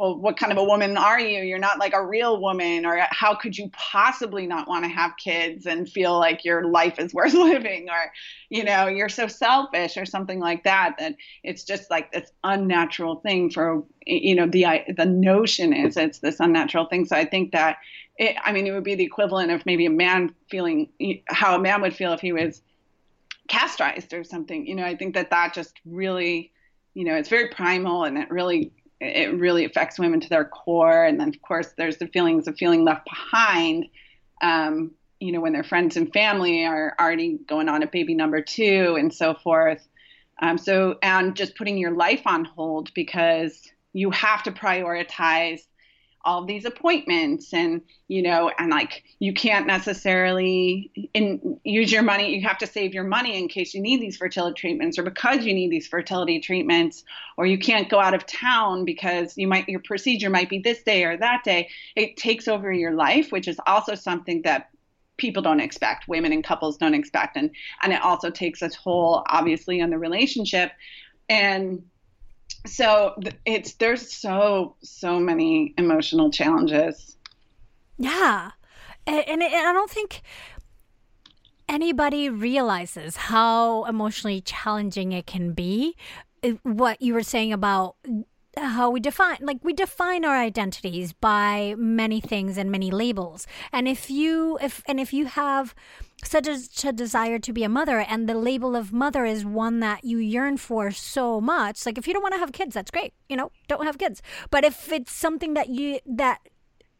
well, what kind of a woman are you? You're not like a real woman, or how could you possibly not want to have kids and feel like your life is worth living, or, you know, you're so selfish or something like that, that it's just like this unnatural thing for, you know, the notion is it's this unnatural thing. So I think that it would be the equivalent of maybe a man feeling how a man would feel if he was castrized or something. You know, I think that just really, you know, it's very primal, and it really affects women to their core. And then of course there's the feelings of feeling left behind, you know, when their friends and family are already going on at baby number two and so forth. And just putting your life on hold because you have to prioritize all these appointments, and, you know, and like, you can't necessarily use your money. You have to save your money in case you need these fertility treatments, or because you need these fertility treatments, or you can't go out of town because your procedure might be this day or that day. It takes over your life, which is also something that people don't expect, women and couples don't expect. And it also takes a toll, obviously, on the relationship. And so there's so many emotional challenges. Yeah. And I don't think anybody realizes how emotionally challenging it can be. What you were saying about how we define our identities by many things and many labels. And if you have such a desire to be a mother, and the label of mother is one that you yearn for so much, like if you don't want to have kids, that's great, you know, don't have kids. But if it's something that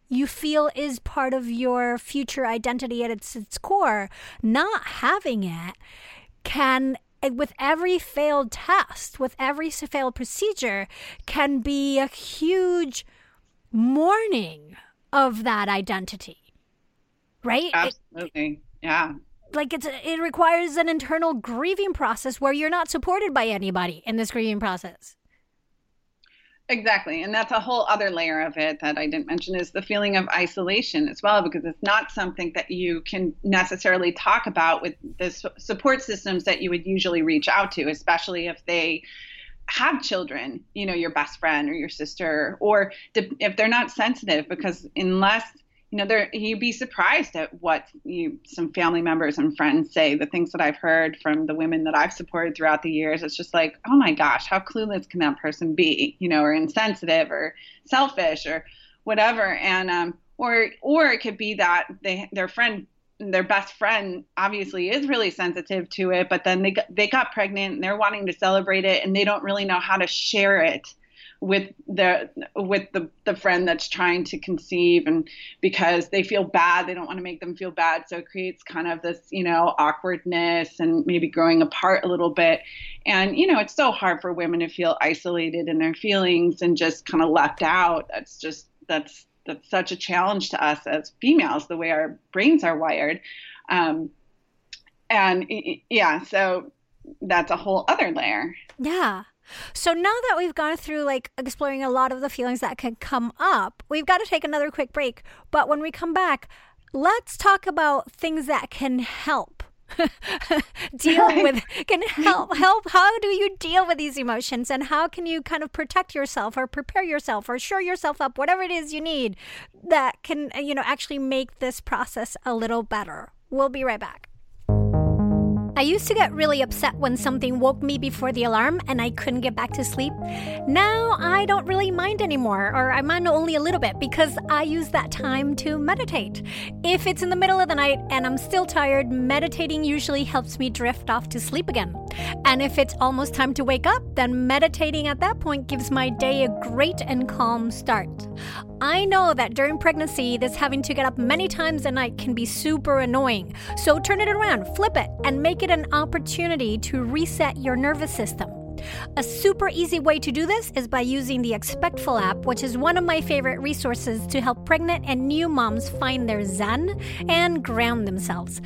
you feel is part of your future identity at its core, not having it can, with every failed test, with every failed procedure, can be a huge mourning of that identity, right? Absolutely, yeah. Like it requires an internal grieving process where you're not supported by anybody in this grieving process. Exactly. And that's a whole other layer of it that I didn't mention, is the feeling of isolation as well, because it's not something that you can necessarily talk about with the support systems that you would usually reach out to, especially if they have children, you know, your best friend or your sister, or if they're not sensitive, because unless, you know, you'd be surprised at what some family members and friends say. The things that I've heard from the women that I've supported throughout the years, it's just like, oh my gosh, how clueless can that person be, you know, or insensitive or selfish or whatever. And, or it could be that their best friend obviously is really sensitive to it, but then they got pregnant and they're wanting to celebrate it, and they don't really know how to share it with the friend that's trying to conceive, and because they feel bad, they don't want to make them feel bad. So it creates kind of this, you know, awkwardness and maybe growing apart a little bit. And, you know, it's so hard for women to feel isolated in their feelings and just kind of left out. That's such a challenge to us as females, the way our brains are wired. So that's a whole other layer. Yeah. So now that we've gone through like exploring a lot of the feelings that can come up, we've got to take another quick break. But when we come back, let's talk about things that can help help. How do you deal with these emotions, and how can you kind of protect yourself or prepare yourself or shore yourself up, whatever it is you need that can, you know, actually make this process a little better. We'll be right back. I used to get really upset when something woke me before the alarm and I couldn't get back to sleep. Now I don't really mind anymore, or I mind only a little bit, because I use that time to meditate. If it's in the middle of the night and I'm still tired, meditating usually helps me drift off to sleep again. And if it's almost time to wake up, then meditating at that point gives my day a great and calm start. I know that during pregnancy, this having to get up many times a night can be super annoying. So turn it around, flip it, and make it an opportunity to reset your nervous system. A super easy way to do this is by using the Expectful app, which is one of my favorite resources to help pregnant and new moms find their zen and ground themselves.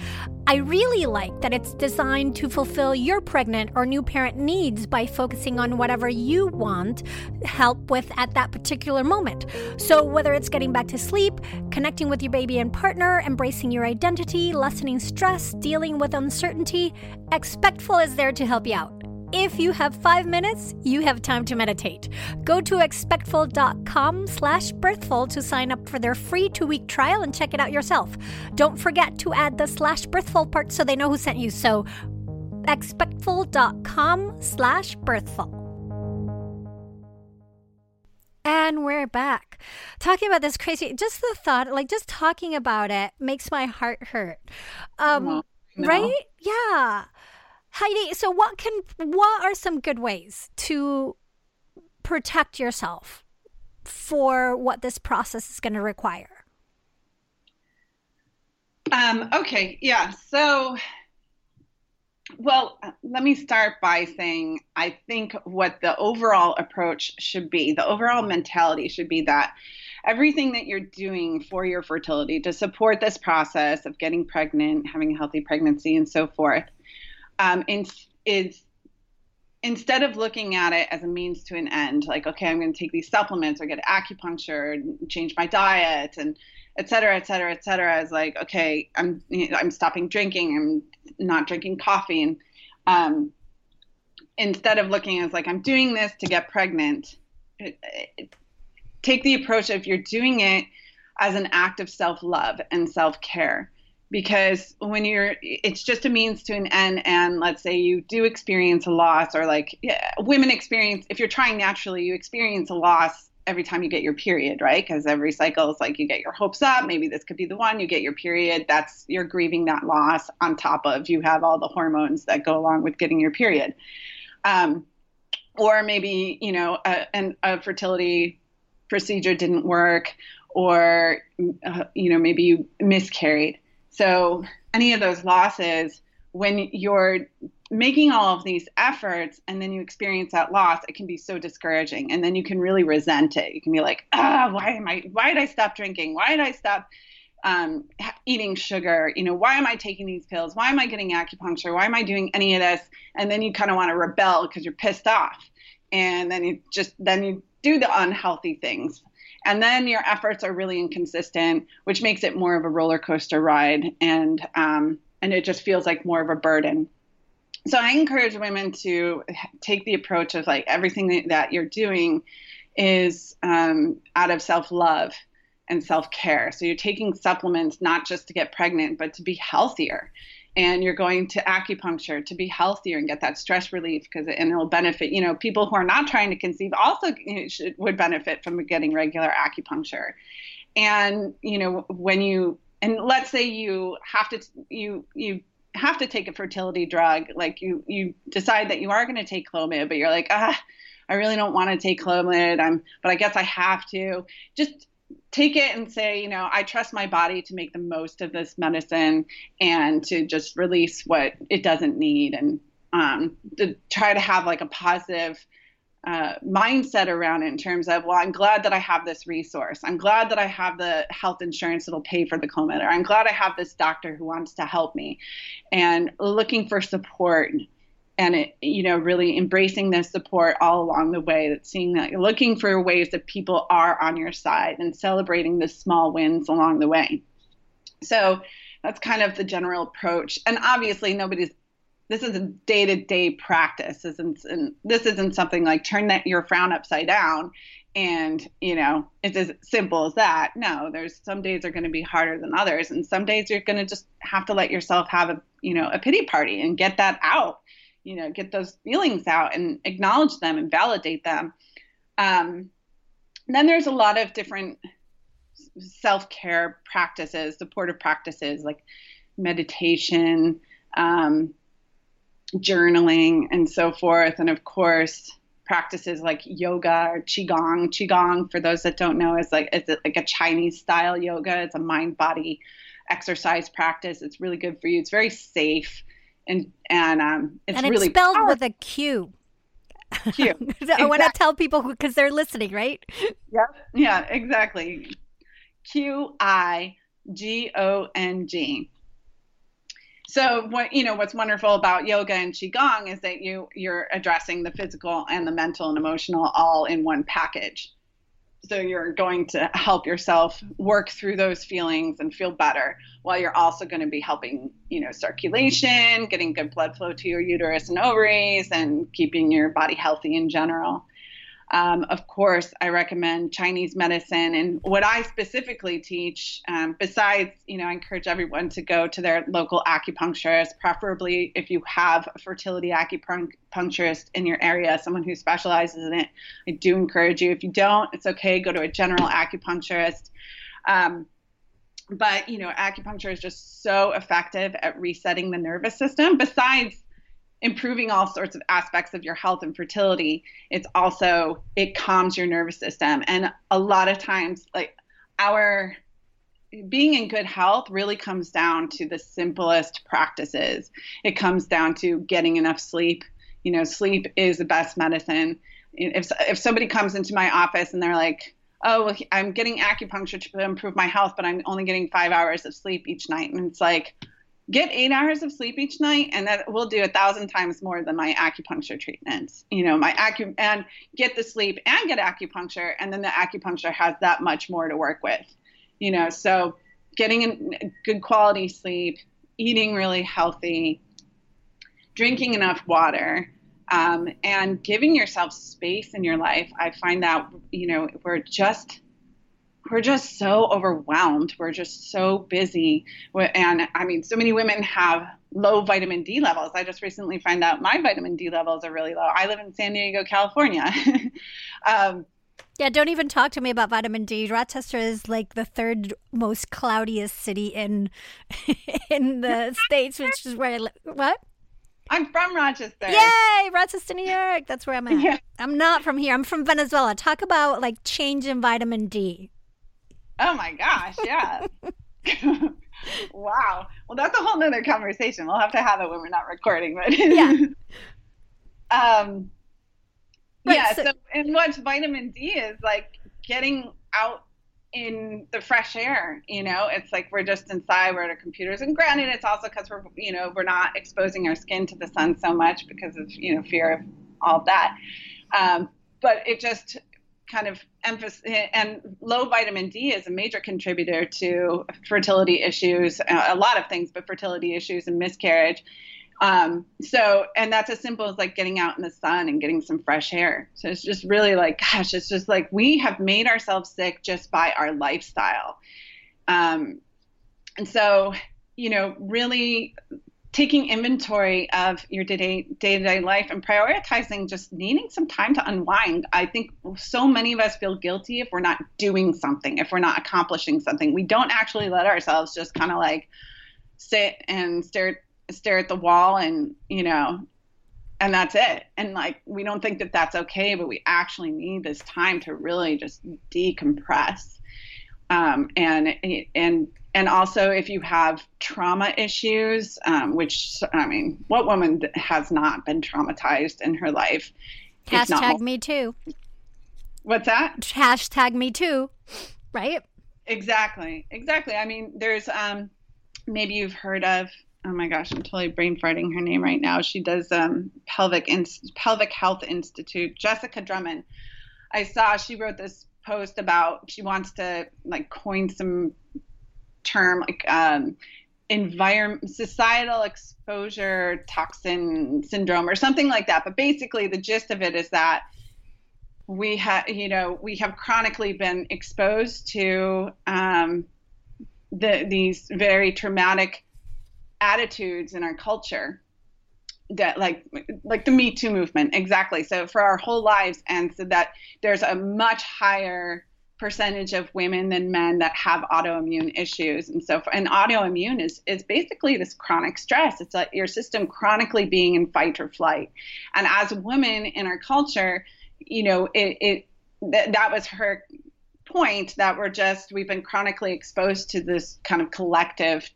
I really like that it's designed to fulfill your pregnant or new parent needs by focusing on whatever you want help with at that particular moment. So whether it's getting back to sleep, connecting with your baby and partner, embracing your identity, lessening stress, dealing with uncertainty, Expectful is there to help you out. If you have 5 minutes, you have time to meditate. Go to expectful.com/birthful to sign up for their free 2-week trial and check it out yourself. Don't forget to add the /birthful part so they know who sent you. So expectful.com/birthful. And we're back talking about this crazy, just the thought, like just talking about it makes my heart hurt. No. Right? Yeah. Heidi, so what are some good ways to protect yourself for what this process is going to require? Okay. Yeah. So, well, let me start by saying, I think what the overall approach should be, the overall mentality should be that everything that you're doing for your fertility to support this process of getting pregnant, having a healthy pregnancy and so forth, instead of looking at it as a means to an end, like, okay, I'm going to take these supplements or get acupuncture and change my diet and et cetera, et cetera, et cetera. It's like, okay, I'm stopping drinking. I'm not drinking coffee. And, instead of looking as like, I'm doing this to get pregnant, take the approach of you're doing it as an act of self-love and self-care. Because when it's just a means to an end, and let's say you do experience a loss, or like women experience, if you're trying naturally, you experience a loss every time you get your period, right? Because every cycle is like you get your hopes up, maybe this could be the one, you get your period, you're grieving that loss on top of you have all the hormones that go along with getting your period. Or maybe, you know, a fertility procedure didn't work, or, you know, maybe you miscarried. So any of those losses, when you're making all of these efforts and then you experience that loss, it can be so discouraging. And then you can really resent it. You can be like, why did I stop drinking? Why did I stop eating sugar? You know, why am I taking these pills? Why am I getting acupuncture? Why am I doing any of this? And then you kind of want to rebel because you're pissed off. And then you do the unhealthy things. And then your efforts are really inconsistent, which makes it more of a roller coaster ride, and it just feels like more of a burden. So I encourage women to take the approach of like everything that you're doing is out of self-love and self-care. So you're taking supplements not just to get pregnant, but to be healthier. And you're going to acupuncture to be healthier and get that stress relief and it'll benefit, you know, people who are not trying to conceive also would benefit from getting regular acupuncture. And, you know, let's say you have to take a fertility drug, like you decide that you are going to take Clomid, but you're like, I really don't want to take Clomid. But I guess I have to. Just take it and say, you know, I trust my body to make the most of this medicine and to just release what it doesn't need, and to try to have like a positive mindset around it in terms of, well, I'm glad that I have this resource. I'm glad that I have the health insurance that'll pay for the Clomid, or I'm glad I have this doctor who wants to help me, and looking for support. And, you know, really embracing this support all along the way, that seeing that you're looking for ways that people are on your side and celebrating the small wins along the way. So that's kind of the general approach. And obviously this is a day-to-day practice. This isn't something like turn your frown upside down and, you know, it's as simple as that. No, there's some days are going to be harder than others. And some days you're going to just have to let yourself have a pity party and get that out. You know, get those feelings out and acknowledge them and validate them. Then there's a lot of different self-care practices, supportive practices like meditation, journaling, and so forth. And of course, practices like yoga or qigong. Qigong, for those that don't know, is like a Chinese-style yoga. It's a mind-body exercise practice. It's really good for you. It's very safe. And it's really spelled powerful. With a Q. Q. Exactly. I want to tell people because they're listening, right? Yep. Yeah, exactly. Qigong. So what's wonderful about yoga and qigong is that you're addressing the physical and the mental and emotional all in one package. So you're going to help yourself work through those feelings and feel better, while you're also going to be helping, you know, circulation, getting good blood flow to your uterus and ovaries, and keeping your body healthy in general. Of course, I recommend Chinese medicine. And what I specifically teach, besides, you know, I encourage everyone to go to their local acupuncturist, preferably if you have a fertility acupuncturist in your area, someone who specializes in it. I do encourage you. If you don't, it's okay. Go to a general acupuncturist. But, you know, acupuncture is just so effective at resetting the nervous system. Besides improving all sorts of aspects of your health and fertility, it's also, it calms your nervous system. And a lot of times, like, our being in good health really comes down to the simplest practices. It comes down to getting enough sleep. You know, sleep is the best medicine. If somebody comes into my office and they're like, oh, well, I'm getting acupuncture to improve my health, but I'm only getting 5 hours of sleep each night. And it's like, get 8 hours of sleep each night, and that will do 1,000 times more than my acupuncture treatments. You know, and get the sleep and get acupuncture, and then the acupuncture has that much more to work with. You know, so getting a good quality sleep, eating really healthy, drinking enough water, and giving yourself space in your life. I find that, you know, we're just so overwhelmed. We're just so busy. And I mean, so many women have low vitamin D levels. I just recently found out my vitamin D levels are really low. I live in San Diego, California. Yeah, don't even talk to me about vitamin D. Rochester is like the third most cloudiest city in the States, which is where I live. What? I'm from Rochester. Yay, Rochester, New York. That's where I'm at. Yeah. I'm not from here. I'm from Venezuela. Talk about like change in vitamin D. Oh my gosh, yeah. Wow. Well, that's a whole nother conversation. We'll have to have it when we're not recording, but yeah. Right, yeah, so and what vitamin D is like getting out in the fresh air, you know. It's like we're just inside, we're at our computers. And granted, it's also because we're, you know, we're not exposing our skin to the sun so much because of, you know, fear of all of that. But it just kind of emphasis, and low vitamin D is a major contributor to fertility issues, a lot of things, but fertility issues and miscarriage. So, and that's as simple as like getting out in the sun and getting some fresh air. So it's just really like, gosh, it's just like we have made ourselves sick just by our lifestyle. And so, you know, really taking inventory of your day-to-day life and prioritizing just needing some time to unwind. I think so many of us feel guilty if we're not doing something, if we're not accomplishing something. We don't actually let ourselves just kind of like sit and stare at the wall and, you know, and that's it. And like, we don't think that that's okay, but we actually need this time to really just decompress. And also, if you have trauma issues, which, I mean, what woman has not been traumatized in her life? Hashtag me too. What's that? Hashtag me too, right? Exactly. I mean, there's maybe you've heard of, oh my gosh, I'm totally brain farting her name right now. She does Pelvic Health Institute, Jessica Drummond. I saw she wrote this post about she wants to like coin some term like environment societal exposure toxin syndrome or something like that, but basically the gist of it is that we have chronically been exposed to these very traumatic attitudes in our culture that like the Me Too movement, exactly, so for our whole lives, and so that there's a much higher percentage of women than men that have autoimmune issues. And so and autoimmune is basically this chronic stress. It's like your system chronically being in fight or flight. And as a woman in our culture, you know, that was her point, that we've been chronically exposed to this kind of collective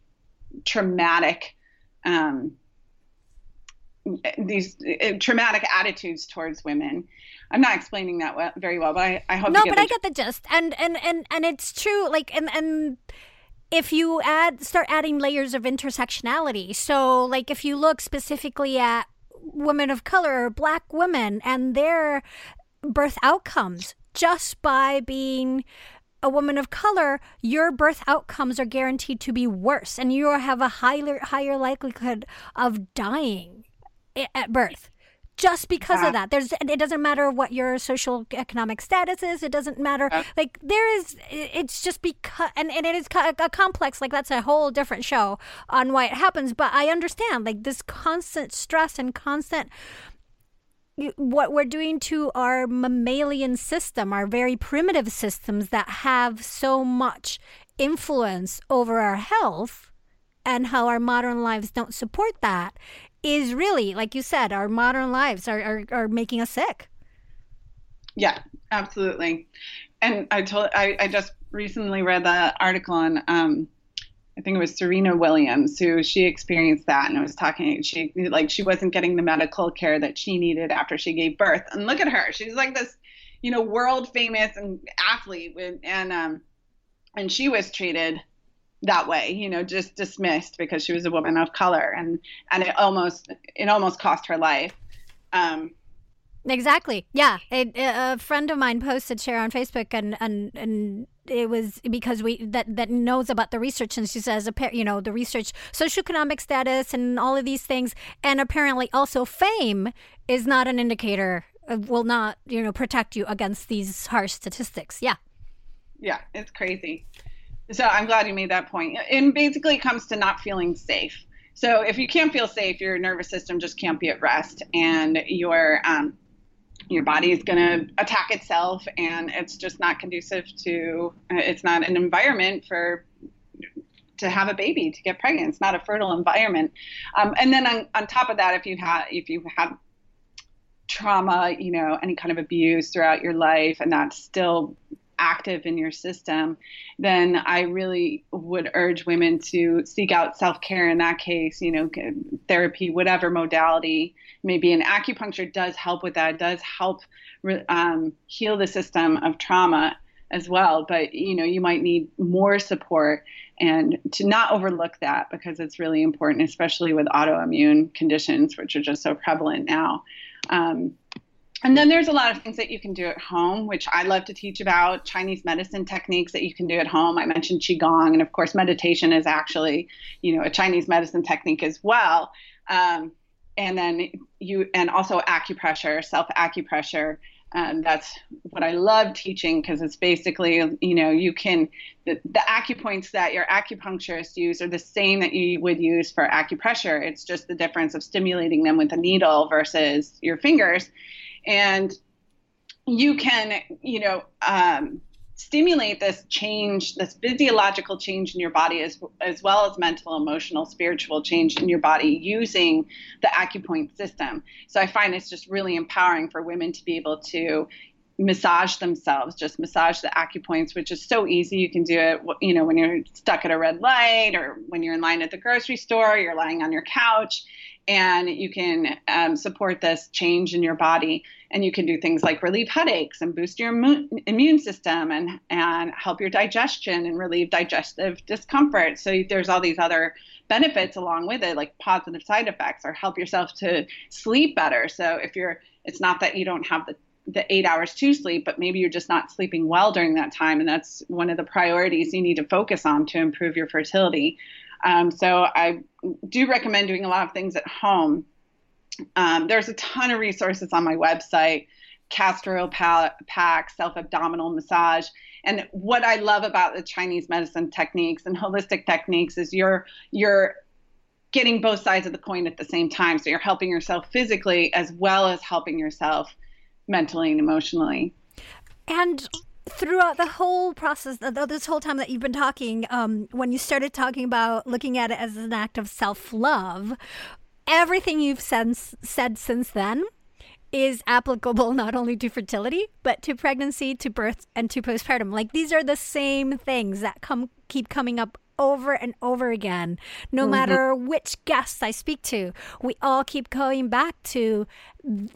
traumatic these traumatic attitudes towards women. I'm not explaining that very well, but I hope. No, but I get the gist, and it's true. Like, and if you start adding layers of intersectionality. So, like, if you look specifically at women of color, or Black women, and their birth outcomes, just by being a woman of color, your birth outcomes are guaranteed to be worse, and you have a higher likelihood of dying at birth. Just because of that, it doesn't matter what your social economic status is. It doesn't matter. It's just because, and it is a complex. Like, that's a whole different show on why it happens. But I understand, like, this constant stress and constant what we're doing to our mammalian system, our very primitive systems that have so much influence over our health, and how our modern lives don't support that. Is really, like you said, our modern lives are making us sick. Yeah, absolutely. And I just recently read that article on, I think it was Serena Williams, who she experienced that, and I was talking, she wasn't getting the medical care that she needed after she gave birth. And look at her, she's like this, world famous and athlete, and she was treated that way, just dismissed because she was a woman of color, and it almost cost her life. Exactly. Yeah. A friend of mine posted, share on Facebook, and it was because that knows about the research, and she says, the research, socioeconomic status and all of these things, and apparently also fame is not an indicator, will not, protect you against these harsh statistics. Yeah. Yeah. It's crazy. So I'm glad you made that point. And basically it comes to not feeling safe. So if you can't feel safe, your nervous system just can't be at rest, and your body is going to attack itself, and it's just not conducive to, it's not an environment to have a baby, to get pregnant. It's not a fertile environment. And then on top of that, if you have trauma, any kind of abuse throughout your life, and that's still active in your system, then I really would urge women to seek out self-care in that case, therapy, whatever modality, maybe an acupuncture does help with that, does help heal the system of trauma as well. But, you might need more support, and to not overlook that, because it's really important, especially with autoimmune conditions, which are just so prevalent now. And then there's a lot of things that you can do at home, which I love to teach about, Chinese medicine techniques that you can do at home. I mentioned Qigong, and of course, meditation is actually, a Chinese medicine technique as well. And also acupressure, self-acupressure. That's what I love teaching, because it's basically, the acupoints that your acupuncturists use are the same that you would use for acupressure. It's just the difference of stimulating them with a needle versus your fingers. And you can, stimulate this change, this physiological change in your body, as well as mental, emotional, spiritual change in your body using the acupoint system. So I find it's just really empowering for women to be able to massage themselves, just massage the acupoints, which is so easy. You can do it, when you're stuck at a red light, or when you're in line at the grocery store, you're lying on your couch, and you can support this change in your body. And you can do things like relieve headaches and boost your immune system, and help your digestion and relieve digestive discomfort. So there's all these other benefits along with it, like positive side effects, or help yourself to sleep better. So it's not that you don't have the 8 hours to sleep, but maybe you're just not sleeping well during that time. And that's one of the priorities you need to focus on to improve your fertility. So I do recommend doing a lot of things at home. There's a ton of resources on my website, castor oil pack, self-abdominal massage. And what I love about the Chinese medicine techniques and holistic techniques is you're getting both sides of the coin at the same time. So you're helping yourself physically as well as helping yourself mentally and emotionally. And throughout the whole process, this whole time that you've been talking, when you started talking about looking at it as an act of self-love, everything you've said since then is applicable not only to fertility, but to pregnancy, to birth, and to postpartum. Like, these are the same things that keep coming up over and over again. No matter which guests I speak to, we all keep going back to,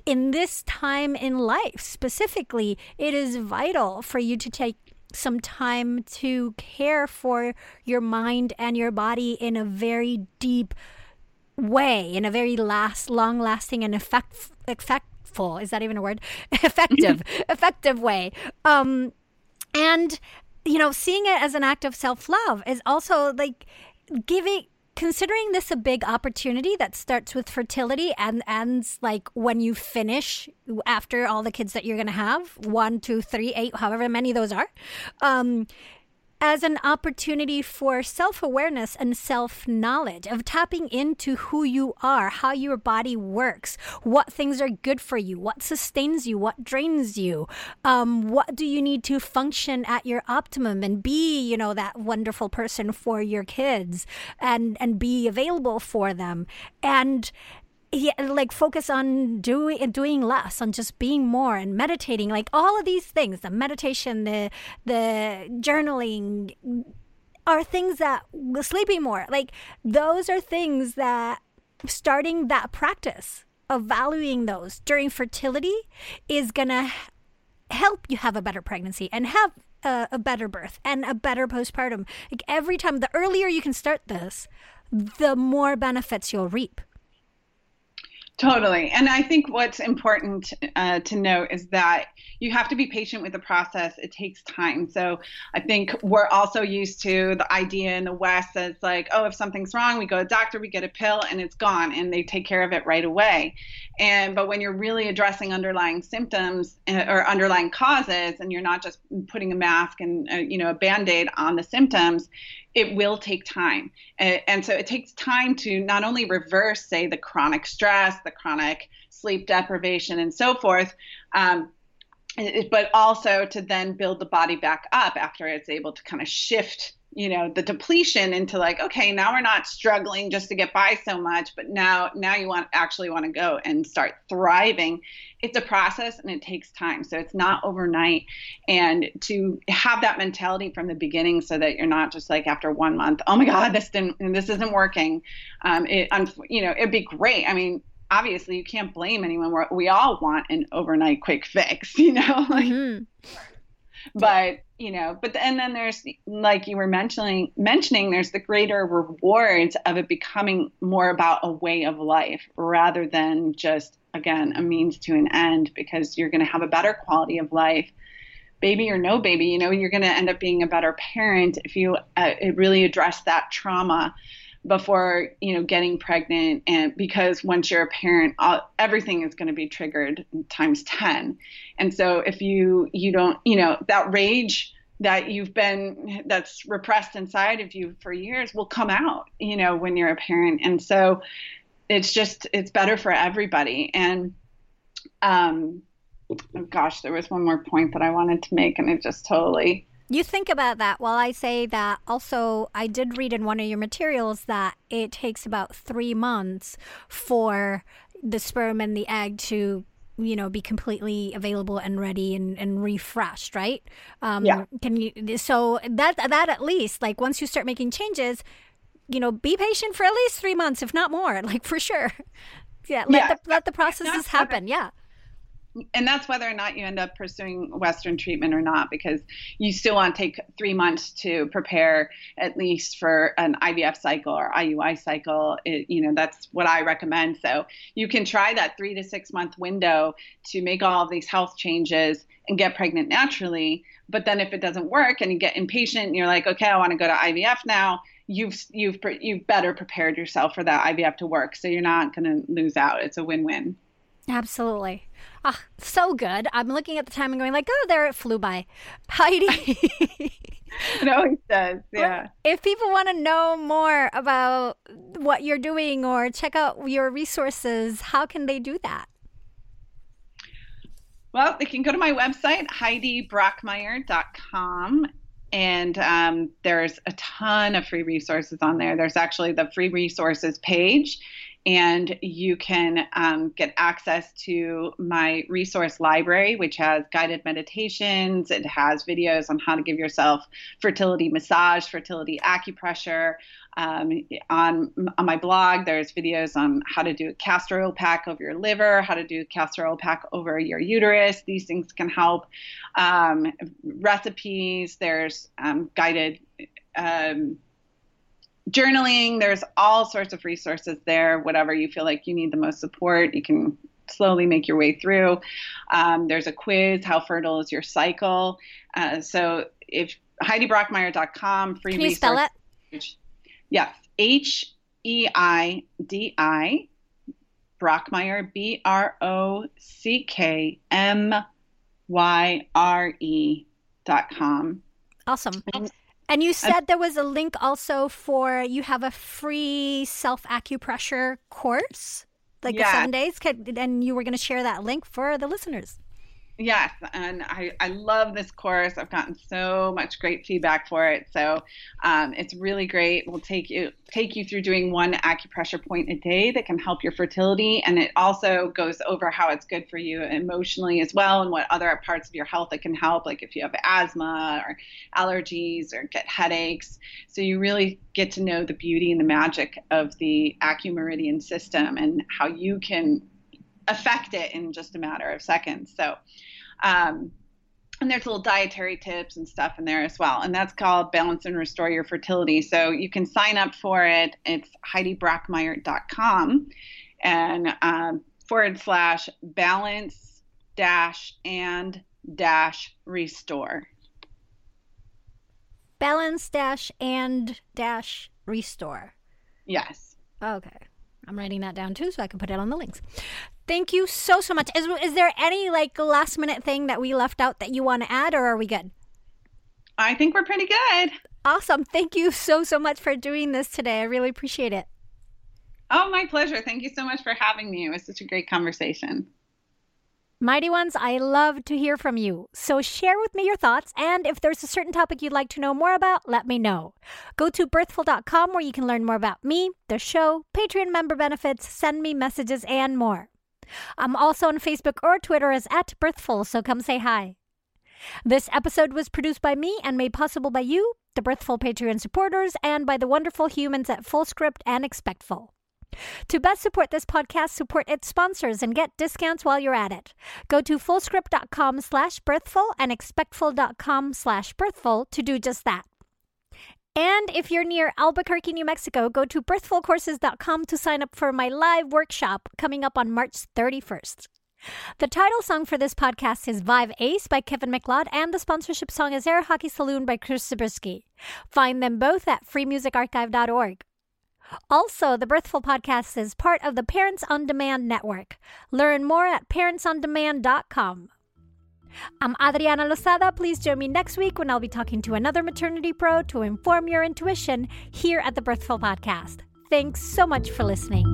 in this time in life specifically, it is vital for you to take some time to care for your mind and your body in a very deep way, in a very long-lasting and effective helpful. Is that even a word? Effective way. And, you know, seeing it as an act of self-love is also like considering this a big opportunity that starts with fertility and ends like when you finish after all the kids that you're going to have, 1, 2, 3, 8, however many those are, as an opportunity for self-awareness and self-knowledge of tapping into who you are, how your body works, what things are good for you, what sustains you, what drains you, what do you need to function at your optimum and be, you know, that wonderful person for your kids and be available for them. And like focus on doing less, on just being more and meditating, like all of these things, the meditation, the journaling are things that, sleeping more, like those are things that starting that practice of valuing those during fertility is going to help you have a better pregnancy and have a better birth and a better postpartum. Like every time, the earlier you can start this, the more benefits you'll reap. Totally. And I think what's important to note is that you have to be patient with the process. It takes time. So I think we're also used to the idea in the West that's like, oh, if something's wrong, we go to the doctor, we get a pill, and it's gone, and they take care of it right away. But when you're really addressing underlying symptoms or underlying causes, and you're not just putting a mask and a Band-Aid on the symptoms, it will take time. And so it takes time to not only reverse, say, the chronic stress, the chronic sleep deprivation, and so forth, but also to then build the body back up after it's able to kind of shift, the depletion into like, okay, now we're not struggling just to get by so much, but now you want to go and start thriving. It's a process and it takes time. So it's not overnight. And to have that mentality from the beginning so that you're not just like after 1 month, oh my God, this isn't working. It'd be great. I mean, obviously you can't blame anyone. We all want an overnight quick fix, mm-hmm. But, and then there's, like you were mentioning, there's the greater rewards of it becoming more about a way of life rather than just, again, a means to an end, because you're going to have a better quality of life, baby or no baby. You're going to end up being a better parent if you really address that trauma before, getting pregnant. And because once you're a parent, everything is going to be triggered times 10. And so if you don't, that rage that that's repressed inside of you for years will come out, when you're a parent. And so it's better for everybody. And, there was one more point that I wanted to make and it just totally... You think about that while I say that also I did read in one of your materials that it takes about 3 months for the sperm and the egg to, be completely available and ready and refreshed, right? Yeah. So that at least, like once you start making changes, be patient for at least 3 months, if not more, like for sure. Yeah. Let the processes happen. Yeah. And that's whether or not you end up pursuing Western treatment or not, because you still want to take 3 months to prepare at least for an IVF cycle or IUI cycle. That's what I recommend. So you can try that 3 to 6 month window to make all of these health changes and get pregnant naturally. But then if it doesn't work and you get impatient and you're like, okay, I want to go to IVF now, you've better prepared yourself for that IVF to work. So you're not going to lose out. It's a win-win. Absolutely. So good. I'm looking at the time and going like, oh, there it flew by. Heidi. It always does, yeah. If people want to know more about what you're doing or check out your resources, how can they do that? Well, they can go to my website, HeidiBrockmyre.com. And there's a ton of free resources on there. There's actually the free resources page. And you can get access to my resource library, which has guided meditations. It has videos on how to give yourself fertility massage, fertility acupressure. On my blog, there's videos on how to do a castor oil pack over your liver, how to do a castor oil pack over your uterus. These things can help. Recipes, there's guided journaling, there's all sorts of resources there. Whatever you feel like you need the most support, you can slowly make your way through. There's a quiz, how fertile is your cycle? So if HeidiBrockmyre.com, free resource. Can you spell it? Yes, Heidi Brockmyre, BROCKMYRE.com. Awesome. And you said there was a link also for, you have a free self-acupressure course, like the 7 days, and you were going to share that link for the listeners. Yes, and I love this course. I've gotten so much great feedback for it. So it's really great. We'll take you through doing one acupressure point a day that can help your fertility. And it also goes over how it's good for you emotionally as well, and what other parts of your health it can help, like if you have asthma or allergies or get headaches. So you really get to know the beauty and the magic of the acumeridian system and how you can affect it in just a matter of seconds. So, and there's little dietary tips and stuff in there as well. And that's called Balance and Restore Your Fertility. So you can sign up for it. It's HeidiBrockmyre.com and /balance-and-restore. Balance-and-restore. Yes. Okay. I'm writing that down too so I can put it on the links. Thank you so, so much. Is there any like last minute thing that we left out that you want to add, or are we good? I think we're pretty good. Awesome. Thank you so, so much for doing this today. I really appreciate it. Oh, my pleasure. Thank you so much for having me. It was such a great conversation. Mighty Ones, I love to hear from you. So share with me your thoughts, and if there's a certain topic you'd like to know more about, let me know. Go to birthful.com where you can learn more about me, the show, Patreon member benefits, send me messages, and more. I'm also on Facebook or Twitter as @Birthful, so come say hi. This episode was produced by me and made possible by you, the Birthful Patreon supporters, and by the wonderful humans at Fullscript and Expectful. To best support this podcast, support its sponsors and get discounts while you're at it. Go to fullscript.com/birthful and expectful.com/birthful to do just that. And if you're near Albuquerque, New Mexico, go to birthfulcourses.com to sign up for my live workshop coming up on March 31st. The title song for this podcast is Vibe Ace by Kevin MacLeod, and the sponsorship song is Air Hockey Saloon by Chris Zabriskie. Find them both at freemusicarchive.org. Also, the Birthful Podcast is part of the Parents on Demand Network. Learn more at parentsondemand.com. I'm Adriana Lozada. Please join me next week when I'll be talking to another maternity pro to inform your intuition here at the Birthful Podcast. Thanks so much for listening.